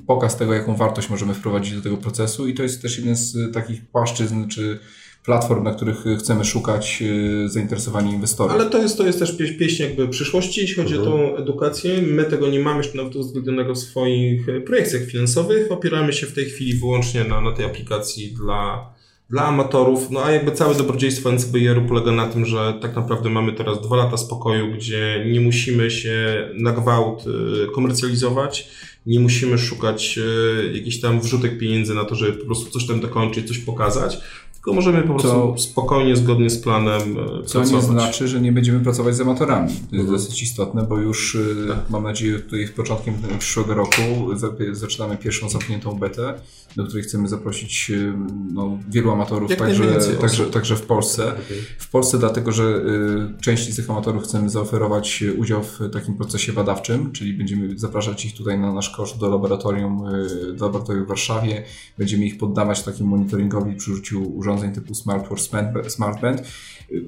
pokaz tego, jaką wartość możemy wprowadzić do tego procesu i to jest też jeden z takich płaszczyzn, czy platform, na których chcemy szukać zainteresowanych inwestorów. Ale to jest, to jest też pieśń, pieśń jakby przyszłości, jeśli chodzi mhm. o tą edukację. My tego nie mamy jeszcze nawet uwzględnionego w swoich projekcjach finansowych. Opieramy się w tej chwili wyłącznie na, na tej aplikacji dla, dla amatorów. No a jakby całe dobrodziejstwo N C B I R-u polega na tym, że tak naprawdę mamy teraz dwa lata spokoju, gdzie nie musimy się na gwałt komercjalizować. Nie musimy szukać jakichś tam wrzutek pieniędzy na to, żeby po prostu coś tam dokończyć, coś pokazać. tylko możemy po prostu to, spokojnie, zgodnie z planem co pracować. To nie znaczy, że nie będziemy pracować z amatorami. To jest mhm. dosyć istotne, bo już tak. mam nadzieję, tutaj w początkiem przyszłego roku zaczynamy pierwszą zamkniętą betę, do której chcemy zaprosić no, wielu amatorów, także, także, także w Polsce. Okay. W Polsce dlatego, że części z tych amatorów chcemy zaoferować udział w takim procesie badawczym, czyli będziemy zapraszać ich tutaj na nasz koszt do laboratorium, do laboratorium w Warszawie. Będziemy ich poddawać takim monitoringowi przy użyciu urządzeń typu smartwatch, smartband,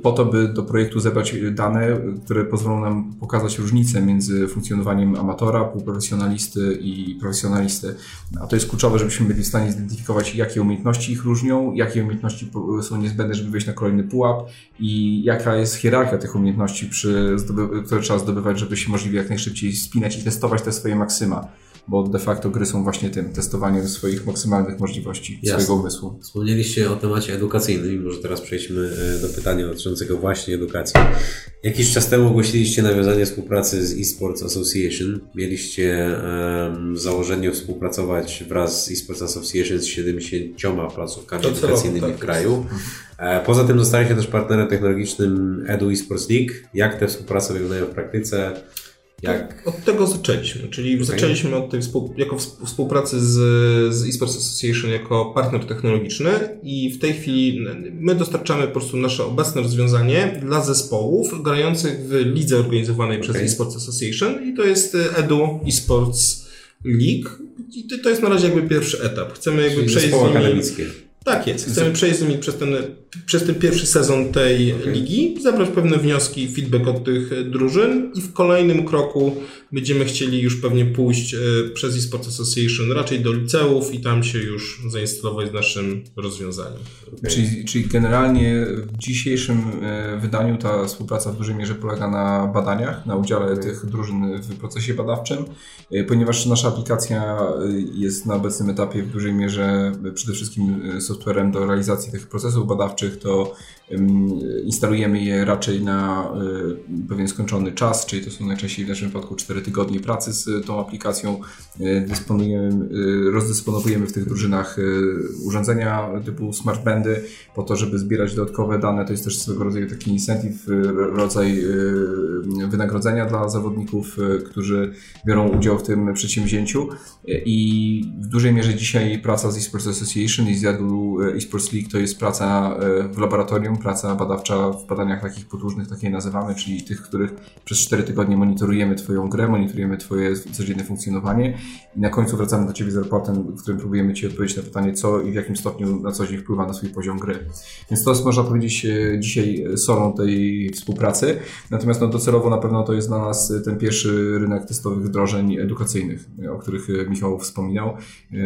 po to, by do projektu zebrać dane, które pozwolą nam pokazać różnicę między funkcjonowaniem amatora, półprofesjonalisty i profesjonalisty. A to jest kluczowe, żebyśmy byli w stanie zidentyfikować, jakie umiejętności ich różnią, jakie umiejętności są niezbędne, żeby wejść na kolejny pułap i jaka jest hierarchia tych umiejętności, przy zdoby- które trzeba zdobywać, żeby się możliwie jak najszybciej spinać i testować te swoje maksyma. Bo de facto gry są właśnie tym, testowaniem swoich maksymalnych możliwości, Jasne. swojego umysłu. Wspomnieliście o temacie edukacyjnym i może teraz przejdźmy do pytania dotyczącego właśnie edukacji. Jakiś czas temu ogłosiliście nawiązanie współpracy z eSports Association. Mieliście w założeniu współpracować wraz z eSports Association z siedemdziesięcioma placówkami edukacyjnymi tak, w kraju. Jest. Poza tym zostaliście też partnerem technologicznym Edu eSports League. Jak te współprace wyglądają w praktyce? Jak? Od tego zaczęliśmy, czyli okay. zaczęliśmy od tej współ, jako współpracy z, z eSports Association jako partner technologiczny i w tej chwili my dostarczamy po prostu nasze obecne rozwiązanie dla zespołów grających w lidze organizowanej okay. przez eSports Association i to jest Edu eSports League i to jest na razie jakby pierwszy etap. Chcemy jakby czyli przejść zespoły z nimi... akademickie. Tak jest. Chcemy przejść z nimi przez ten, przez ten pierwszy sezon tej okay. ligi, zabrać pewne wnioski, feedback od tych drużyn i w kolejnym kroku będziemy chcieli już pewnie pójść przez eSports Association raczej do liceów i tam się już zainstalować z naszym rozwiązaniem. Okay. Czyli, czyli generalnie w dzisiejszym wydaniu ta współpraca w dużej mierze polega na badaniach, na udziale okay. tych drużyn w procesie badawczym, ponieważ nasza aplikacja jest na obecnym etapie w dużej mierze przede wszystkim softwarem do realizacji tych procesów badawczych, to instalujemy je raczej na pewien skończony czas, czyli to są najczęściej w naszym wypadku cztery tygodnie pracy z tą aplikacją. Dysponujemy, rozdysponowujemy w tych drużynach urządzenia typu smartbandy po to, żeby zbierać dodatkowe dane. To jest też swego rodzaju taki incentyw, rodzaj wynagrodzenia dla zawodników, którzy biorą udział w tym przedsięwzięciu i w dużej mierze dzisiaj praca z eSports Association i z eSports League to jest praca w laboratorium, praca badawcza w badaniach takich podróżnych, takie nazywamy, czyli tych, których przez cztery tygodnie monitorujemy Twoją grę, monitorujemy Twoje codzienne funkcjonowanie i na końcu wracamy do Ciebie z raportem, w którym próbujemy Ci odpowiedzieć na pytanie, co i w jakim stopniu na co dzień wpływa na swój poziom gry. Więc to jest, można powiedzieć, dzisiaj solą tej współpracy. Natomiast no, docelowo na pewno to jest dla nas ten pierwszy rynek testowych wdrożeń edukacyjnych, o których Michał wspominał.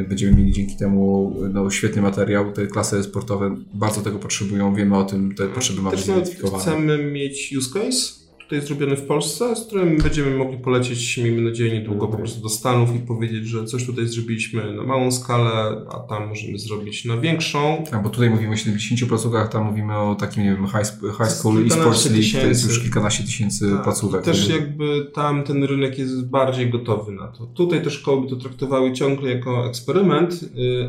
Będziemy mieli dzięki temu no, świetny materiał. Te klasy sportowe bardzo tego potrzebują, wiemy o tym, te potrzeby mamy zidentyfikowane. Chcemy mieć use case, tutaj jest robiony w Polsce, z którym będziemy mogli polecieć, miejmy nadzieję, niedługo po prostu do Stanów i powiedzieć, że coś tutaj zrobiliśmy na małą skalę, a tam możemy zrobić na większą. Tak, bo tutaj mówimy o siedemdziesięciu placówkach, tam mówimy o takim, nie wiem, high, high school i sports league, to jest już kilkanaście tysięcy tak, placówek. Też jakby tam ten rynek jest bardziej gotowy na to. Tutaj te szkoły by to traktowały ciągle jako eksperyment,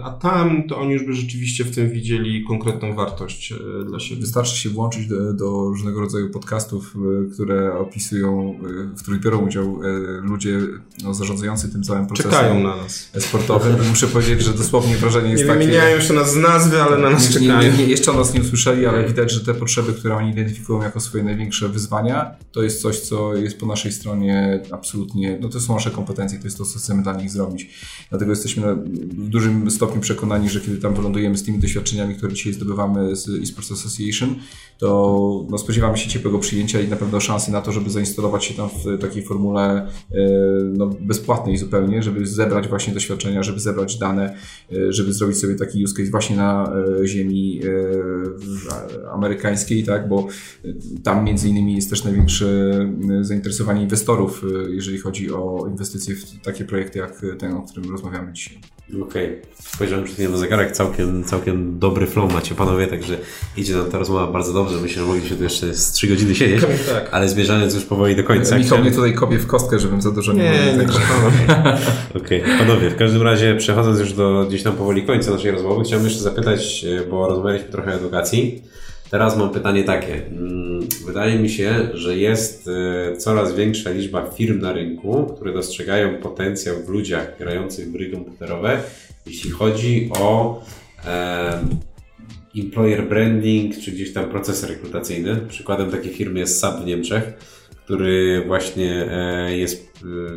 a tam to oni już by rzeczywiście w tym widzieli konkretną wartość dla siebie. Wystarczy się włączyć do, do różnego rodzaju podcastów, które które opisują, w których biorą udział ludzie no, zarządzający tym całym procesem. Czekają na nas. Sportowym. Muszę powiedzieć, że dosłownie wrażenie jest nie takie... Nie wymieniają się nas z nazwy, ale na nas czekają. Nie, nie, nie, jeszcze o nas nie usłyszeli, ale widać, że te potrzeby, które oni identyfikują jako swoje największe wyzwania, to jest coś, co jest po naszej stronie absolutnie... No to są nasze kompetencje, to jest to, co chcemy dla nich zrobić. Dlatego jesteśmy w dużym stopniu przekonani, że kiedy tam wylądujemy z tymi doświadczeniami, które dzisiaj zdobywamy z eSports Association, to no, spodziewamy się ciepłego przyjęcia i na pewno szansy na to, żeby zainstalować się tam w takiej formule no, bezpłatnej zupełnie, żeby zebrać właśnie doświadczenia, żeby zebrać dane, żeby zrobić sobie taki use case właśnie na ziemi amerykańskiej, tak, bo tam między innymi jest też największe zainteresowanie inwestorów, jeżeli chodzi o inwestycje w takie projekty jak ten, o którym rozmawiamy dzisiaj. Okej, okay. Spojrzałem przed chwilą na zegarek, całkiem, całkiem dobry flow macie panowie, także idzie nam ta rozmowa bardzo dobrze, myślę, że mogliśmy tu jeszcze z trzy godziny siedzieć, tak. Ale ale zmierzając już powoli do końca. Michał mnie tutaj kopie w kostkę, żebym za dużo nie mówił. Nie, Okej, okay. Panowie, w każdym razie przechodząc już do gdzieś tam powoli końca naszej rozmowy, chciałem jeszcze zapytać, bo rozmawialiśmy trochę o edukacji. Teraz mam pytanie takie. Wydaje mi się, że jest coraz większa liczba firm na rynku, które dostrzegają potencjał w ludziach grających w gry komputerowe, jeśli chodzi o e, employer branding, czy gdzieś tam proces rekrutacyjny. Przykładem takiej firmy jest S A P w Niemczech, który właśnie e, jest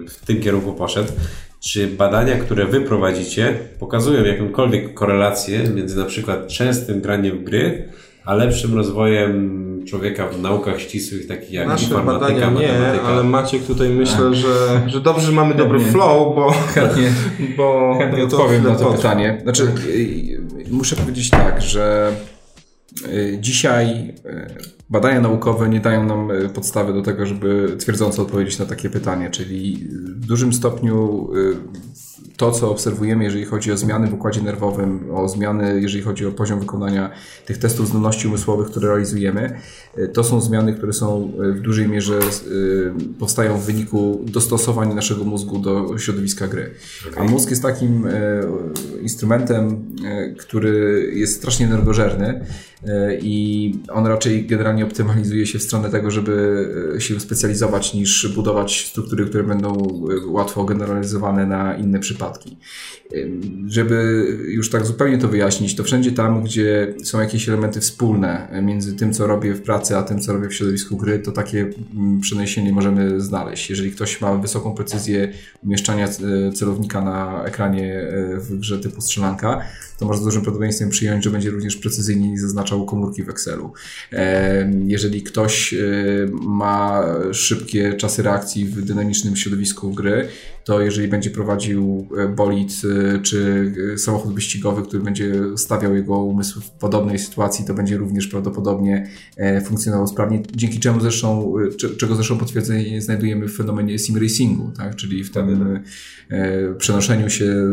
w tym kierunku poszedł. Czy badania, które wy prowadzicie, pokazują jakąkolwiek korelację między na przykład częstym graniem w gry a lepszym rozwojem człowieka w naukach ścisłych, takich jak nasze informatyka, badania nie, matematyka. Ale Maciek tutaj myślę, tak. że, że dobrze mamy dobry nie, flow, bo chętnie, bo chętnie odpowiem na to potrwa. pytanie. Znaczy, muszę powiedzieć tak, że dzisiaj badania naukowe nie dają nam podstawy do tego, żeby twierdząco odpowiedzieć na takie pytanie, czyli w dużym stopniu to, co obserwujemy, jeżeli chodzi o zmiany w układzie nerwowym, o zmiany, jeżeli chodzi o poziom wykonania tych testów zdolności umysłowych, które realizujemy, to są zmiany, które są w dużej mierze powstają w wyniku dostosowań naszego mózgu do środowiska gry. Okay. A mózg jest takim instrumentem, który jest strasznie energożerny i on raczej generalnie optymalizuje się w stronę tego, żeby się specjalizować, niż budować struktury, które będą łatwo generalizowane na inne przypadki. Żeby już tak zupełnie to wyjaśnić, to wszędzie tam, gdzie są jakieś elementy wspólne między tym, co robię w pracy, a tym, co robię w środowisku gry, to takie przeniesienie możemy znaleźć. Jeżeli ktoś ma wysoką precyzję umieszczania celownika na ekranie w grze typu strzelanka, to może z dużym prawdopodobieństwem przyjąć, że będzie również precyzyjnie zaznaczał komórki w Excelu. Jeżeli ktoś ma szybkie czasy reakcji w dynamicznym środowisku gry, to jeżeli będzie prowadził bolid czy samochód wyścigowy, który będzie stawiał jego umysł w podobnej sytuacji, to będzie również prawdopodobnie funkcjonował sprawnie, dzięki czemu zresztą, czego zresztą potwierdzenie znajdujemy w fenomenie sim racingu, tak? Czyli w tym przenoszeniu się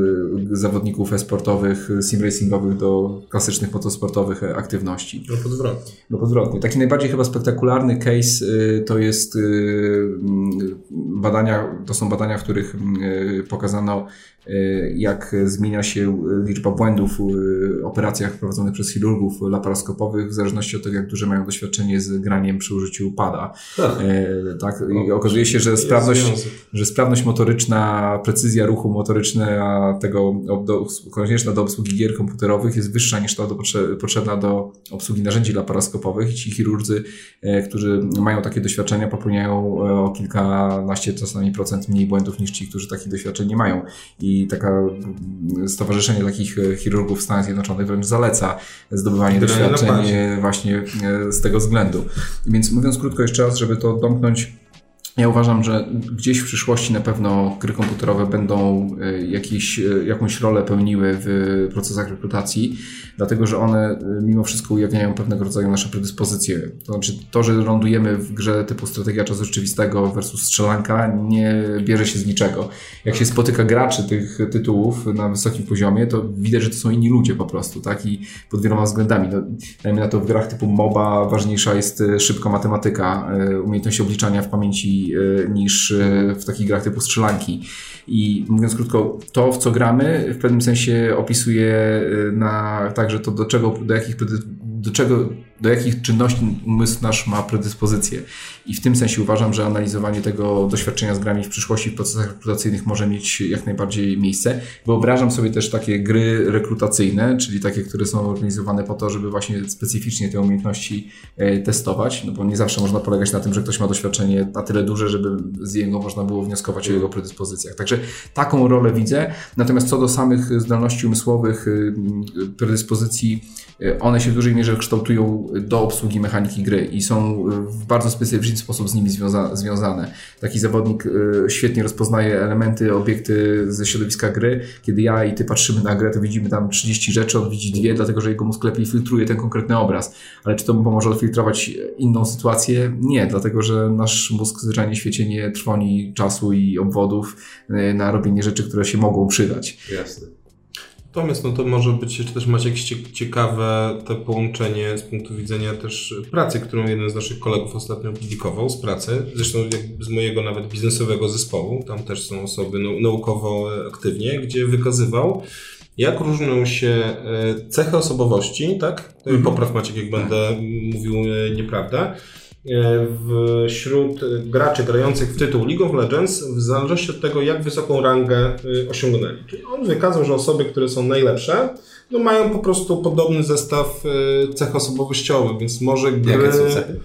zawodników e-sportowych, sim racingowych do klasycznych motosportowych aktywności. No podwrotnie. No podwrotnie. Taki najbardziej chyba spektakularny case to jest badania, to są badania, w których pokazano, jak zmienia się liczba błędów w operacjach prowadzonych przez chirurgów laparoskopowych w zależności od tego, jak duże mają doświadczenie z graniem przy użyciu pada. Tak. Tak? I okazuje się, że sprawność, że sprawność motoryczna, precyzja ruchu motoryczna tego do, konieczna do obsługi gier komputerowych jest wyższa niż ta do, potrzebna do obsługi narzędzi laparoskopowych i ci chirurdzy, którzy mają takie doświadczenia, popełniają o kilkanaście czasami procent mniej błędów niż ci, którzy takich doświadczeń nie mają. I I taka stowarzyszenie takich chirurgów w Stanach Zjednoczonych wręcz zaleca zdobywanie doświadczeń właśnie z tego względu. Więc mówiąc krótko jeszcze raz, żeby to domknąć, ja uważam, że gdzieś w przyszłości na pewno gry komputerowe będą jakieś, jakąś rolę pełniły w procesach rekrutacji, dlatego że one mimo wszystko ujawniają pewnego rodzaju nasze predyspozycje. To znaczy to, że lądujemy w grze typu strategia czasu rzeczywistego versus strzelanka nie bierze się z niczego. Jak się spotyka graczy tych tytułów na wysokim poziomie, to widać, że to są inni ludzie po prostu, tak? I pod wieloma względami. No, dajmy na to w grach typu MOBA ważniejsza jest szybka matematyka, umiejętność obliczania w pamięci niż w takich grach typu strzelanki. I mówiąc krótko, to w co gramy w pewnym sensie opisuje na także to do czego, do jakich do czego do jakich czynności umysł nasz ma predyspozycję. I w tym sensie uważam, że analizowanie tego doświadczenia z grami w przyszłości w procesach rekrutacyjnych może mieć jak najbardziej miejsce. Wyobrażam sobie też takie gry rekrutacyjne, czyli takie, które są organizowane po to, żeby właśnie specyficznie te umiejętności testować, no bo nie zawsze można polegać na tym, że ktoś ma doświadczenie na tyle duże, żeby z niego można było wnioskować o jego predyspozycjach. Także taką rolę widzę. Natomiast co do samych zdolności umysłowych, predyspozycji, one się w dużej mierze kształtują do obsługi mechaniki gry i są w bardzo specyficzny sposób z nimi związa- związane. Taki zawodnik świetnie rozpoznaje elementy, obiekty ze środowiska gry. Kiedy ja i ty patrzymy na grę, to widzimy tam trzydzieści rzeczy, on widzi dwie, dlatego że jego mózg lepiej filtruje ten konkretny obraz. Ale czy to mu pomoże odfiltrować inną sytuację? Nie, dlatego że nasz mózg zwyczajnie w świecie nie trwoni czasu i obwodów na robienie rzeczy, które się mogą przydać. Jasne. Natomiast no to może być jeszcze też, Maciek, ciekawe to połączenie z punktu widzenia też pracy, którą jeden z naszych kolegów ostatnio publikował, z pracy, zresztą z mojego nawet biznesowego zespołu, tam też są osoby naukowo aktywnie, gdzie wykazywał, jak różnią się cechy osobowości, tak? Mhm. Popraw, Maciek, jak będę mówił nieprawdę, wśród graczy grających w tytuł League of Legends w zależności od tego, jak wysoką rangę osiągnęli. Czyli on wykazał, że osoby, które są najlepsze, no mają po prostu podobny zestaw cech osobowościowych, więc może gry... Jakie są cechy?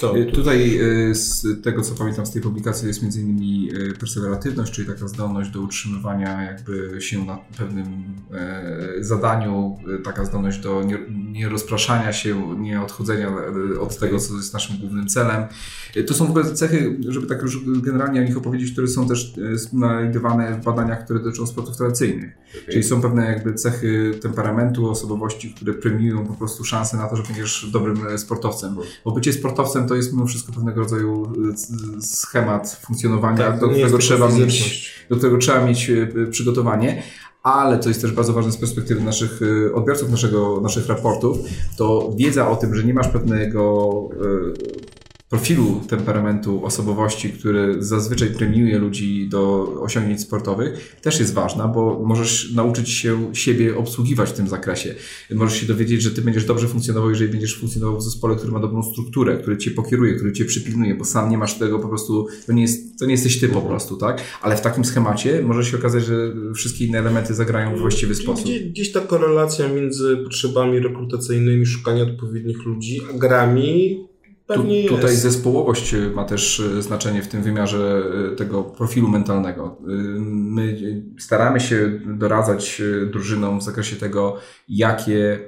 To, tutaj. tutaj z tego, co pamiętam z tej publikacji, jest m.in. perseweratywność, czyli taka zdolność do utrzymywania jakby się na pewnym zadaniu, taka zdolność do nie rozpraszania się, nie odchodzenia od tego, co jest naszym głównym celem. To są w ogóle cechy, żeby tak już generalnie o nich opowiedzieć, które są też znajdywane w badaniach, które dotyczą sportów tradycyjnych. Okay. Czyli są pewne jakby cechy temperamentu, osobowości, które premiują po prostu szansę na to, że będziesz dobrym sportowcem. Bo bycie sportowcem to jest mimo wszystko pewnego rodzaju schemat funkcjonowania, tak, do, którego trzeba mieć, do którego trzeba mieć przygotowanie. Ale co jest też bardzo ważne z perspektywy naszych odbiorców, naszego, naszych raportów, to wiedza o tym, że nie masz pewnego profilu temperamentu osobowości, który zazwyczaj premiuje ludzi do osiągnięć sportowych, też jest ważna, bo możesz nauczyć się siebie obsługiwać w tym zakresie. Możesz się dowiedzieć, że ty będziesz dobrze funkcjonował, jeżeli będziesz funkcjonował w zespole, który ma dobrą strukturę, który cię pokieruje, który cię przypilnuje, bo sam nie masz tego po prostu, to nie, jest, to nie jesteś ty po prostu, tak? Ale w takim schemacie może się okazać, że wszystkie inne elementy zagrają w właściwy sposób. Gdzie, gdzieś ta korelacja między potrzebami rekrutacyjnymi, szukania odpowiednich ludzi, a grami, Tu, tutaj jest. Zespołowość ma też znaczenie w tym wymiarze tego profilu mentalnego. My staramy się doradzać drużynom w zakresie tego, jakie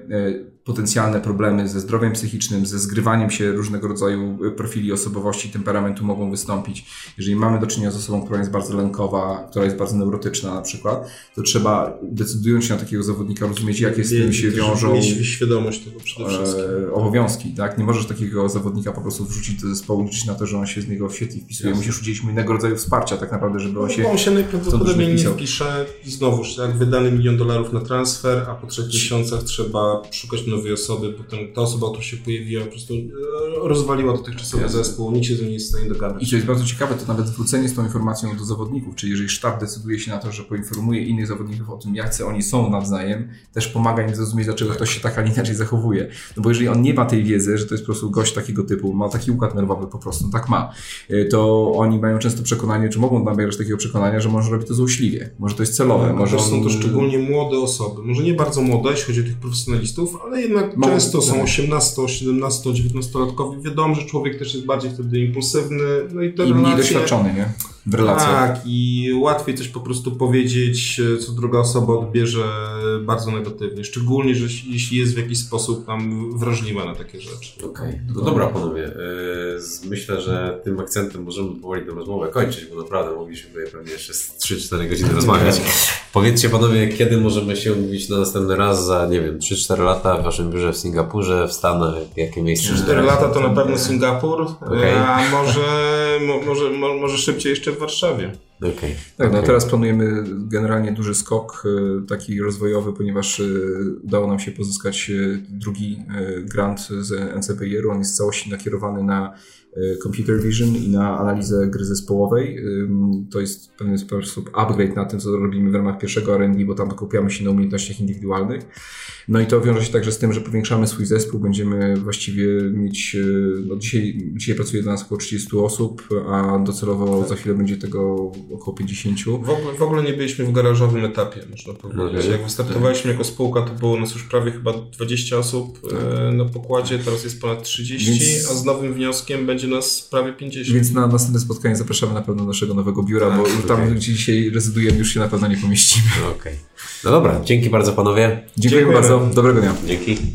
potencjalne problemy ze zdrowiem psychicznym, ze zgrywaniem się różnego rodzaju profili osobowości, temperamentu mogą wystąpić. Jeżeli mamy do czynienia z osobą, która jest bardzo lękowa, która jest bardzo neurotyczna na przykład, to trzeba, decydując się na takiego zawodnika, rozumieć, jakie z tym się wiążą świadomość tego przede wszystkim. Obowiązki, tak? Nie możesz takiego zawodnika po prostu wrzucić do zespołu, liczyć na to, że on się z niego świetnie wpisuje. Jasne. Musisz udzielić mu innego rodzaju wsparcia tak naprawdę, żeby on się... No, on się najprawdopodobniej nie wpisze i znowuż, jak wydany milion dolarów na transfer, a po trzech miesiącach trzeba szukać nowej osoby, potem ta osoba, która się pojawiła, po prostu rozwaliła dotychczasowy Jasne. zespół, nikt się z nim nie jest w stanie dogadać. I to jest bardzo ciekawe, to nawet wrócenie z tą informacją do zawodników, czyli jeżeli sztab decyduje się na to, że poinformuje innych zawodników o tym, jacy oni są nawzajem, też pomaga im zrozumieć, dlaczego ktoś się tak, a nie inaczej zachowuje. No bo jeżeli on nie ma tej wiedzy, że to jest po prostu gość takiego typu, ma taki układ nerwowy po prostu, tak ma, to oni mają często przekonanie, czy mogą nabierać takiego przekonania, że może robi to złośliwie, może to jest celowe. No, może on... Są to szczególnie młode osoby, może nie bardzo młode, jeśli chodzi o tych profesjonalistów, ale jednak Mały, często są osiemnasto-, siedemnasto-, dziewiętnastolatkowie. Wiadomo, że człowiek też jest bardziej wtedy impulsywny. No i te I relacje... mniej doświadczony, nie? W relacjach. Tak, i łatwiej coś po prostu powiedzieć, co druga osoba odbierze bardzo negatywnie. Szczególnie, że jeśli jest w jakiś sposób tam wrażliwa na takie rzeczy. Okej. No dobra, panowie. Myślę, że tym akcentem możemy powoli tę rozmowę kończyć, bo naprawdę mogliśmy tutaj pewnie jeszcze trzy cztery godziny rozmawiać. Powiedzcie, panowie, kiedy możemy się umówić na następny raz za, nie wiem, trzy cztery lata w waszym biurze w Singapurze, w Stanach, jakie miejsce? trzy cztery lata to na pewno Singapur, okay. A może, mo, może, mo, może szybciej jeszcze w Warszawie. Okay. Tak, okay. No teraz planujemy generalnie duży skok, taki rozwojowy, ponieważ udało nam się pozyskać drugi grant z N C B I R-u. On jest w całości nakierowany na computer vision i na analizę gry zespołowej. To jest w pewien sposób upgrade na tym, co robimy w ramach pierwszego R and D, bo tam skupiamy się na umiejętnościach indywidualnych. No i to wiąże się także z tym, że powiększamy swój zespół, będziemy właściwie mieć, no dzisiaj, dzisiaj pracuje dla nas około trzydziestu osób, a docelowo tak. Za chwilę będzie tego około pięćdziesięciu. W ogóle, w ogóle nie byliśmy w garażowym etapie, można powiedzieć. Jak wystartowaliśmy tak. jako spółka, to było nas już prawie chyba dwadzieścia osób tak. na pokładzie, teraz jest ponad trzydzieści, więc... a z nowym wnioskiem będzie nas prawie pięćdziesiąt. Więc na następne spotkanie zapraszamy na pewno do naszego nowego biura, tak, bo okay. tam, gdzie dzisiaj rezydujemy, już się na pewno nie pomieścimy. Okay. No dobra, dzięki bardzo, panowie. Dziękuję, Dziękuję bardzo. bardzo. Dobrego dnia. Dzięki.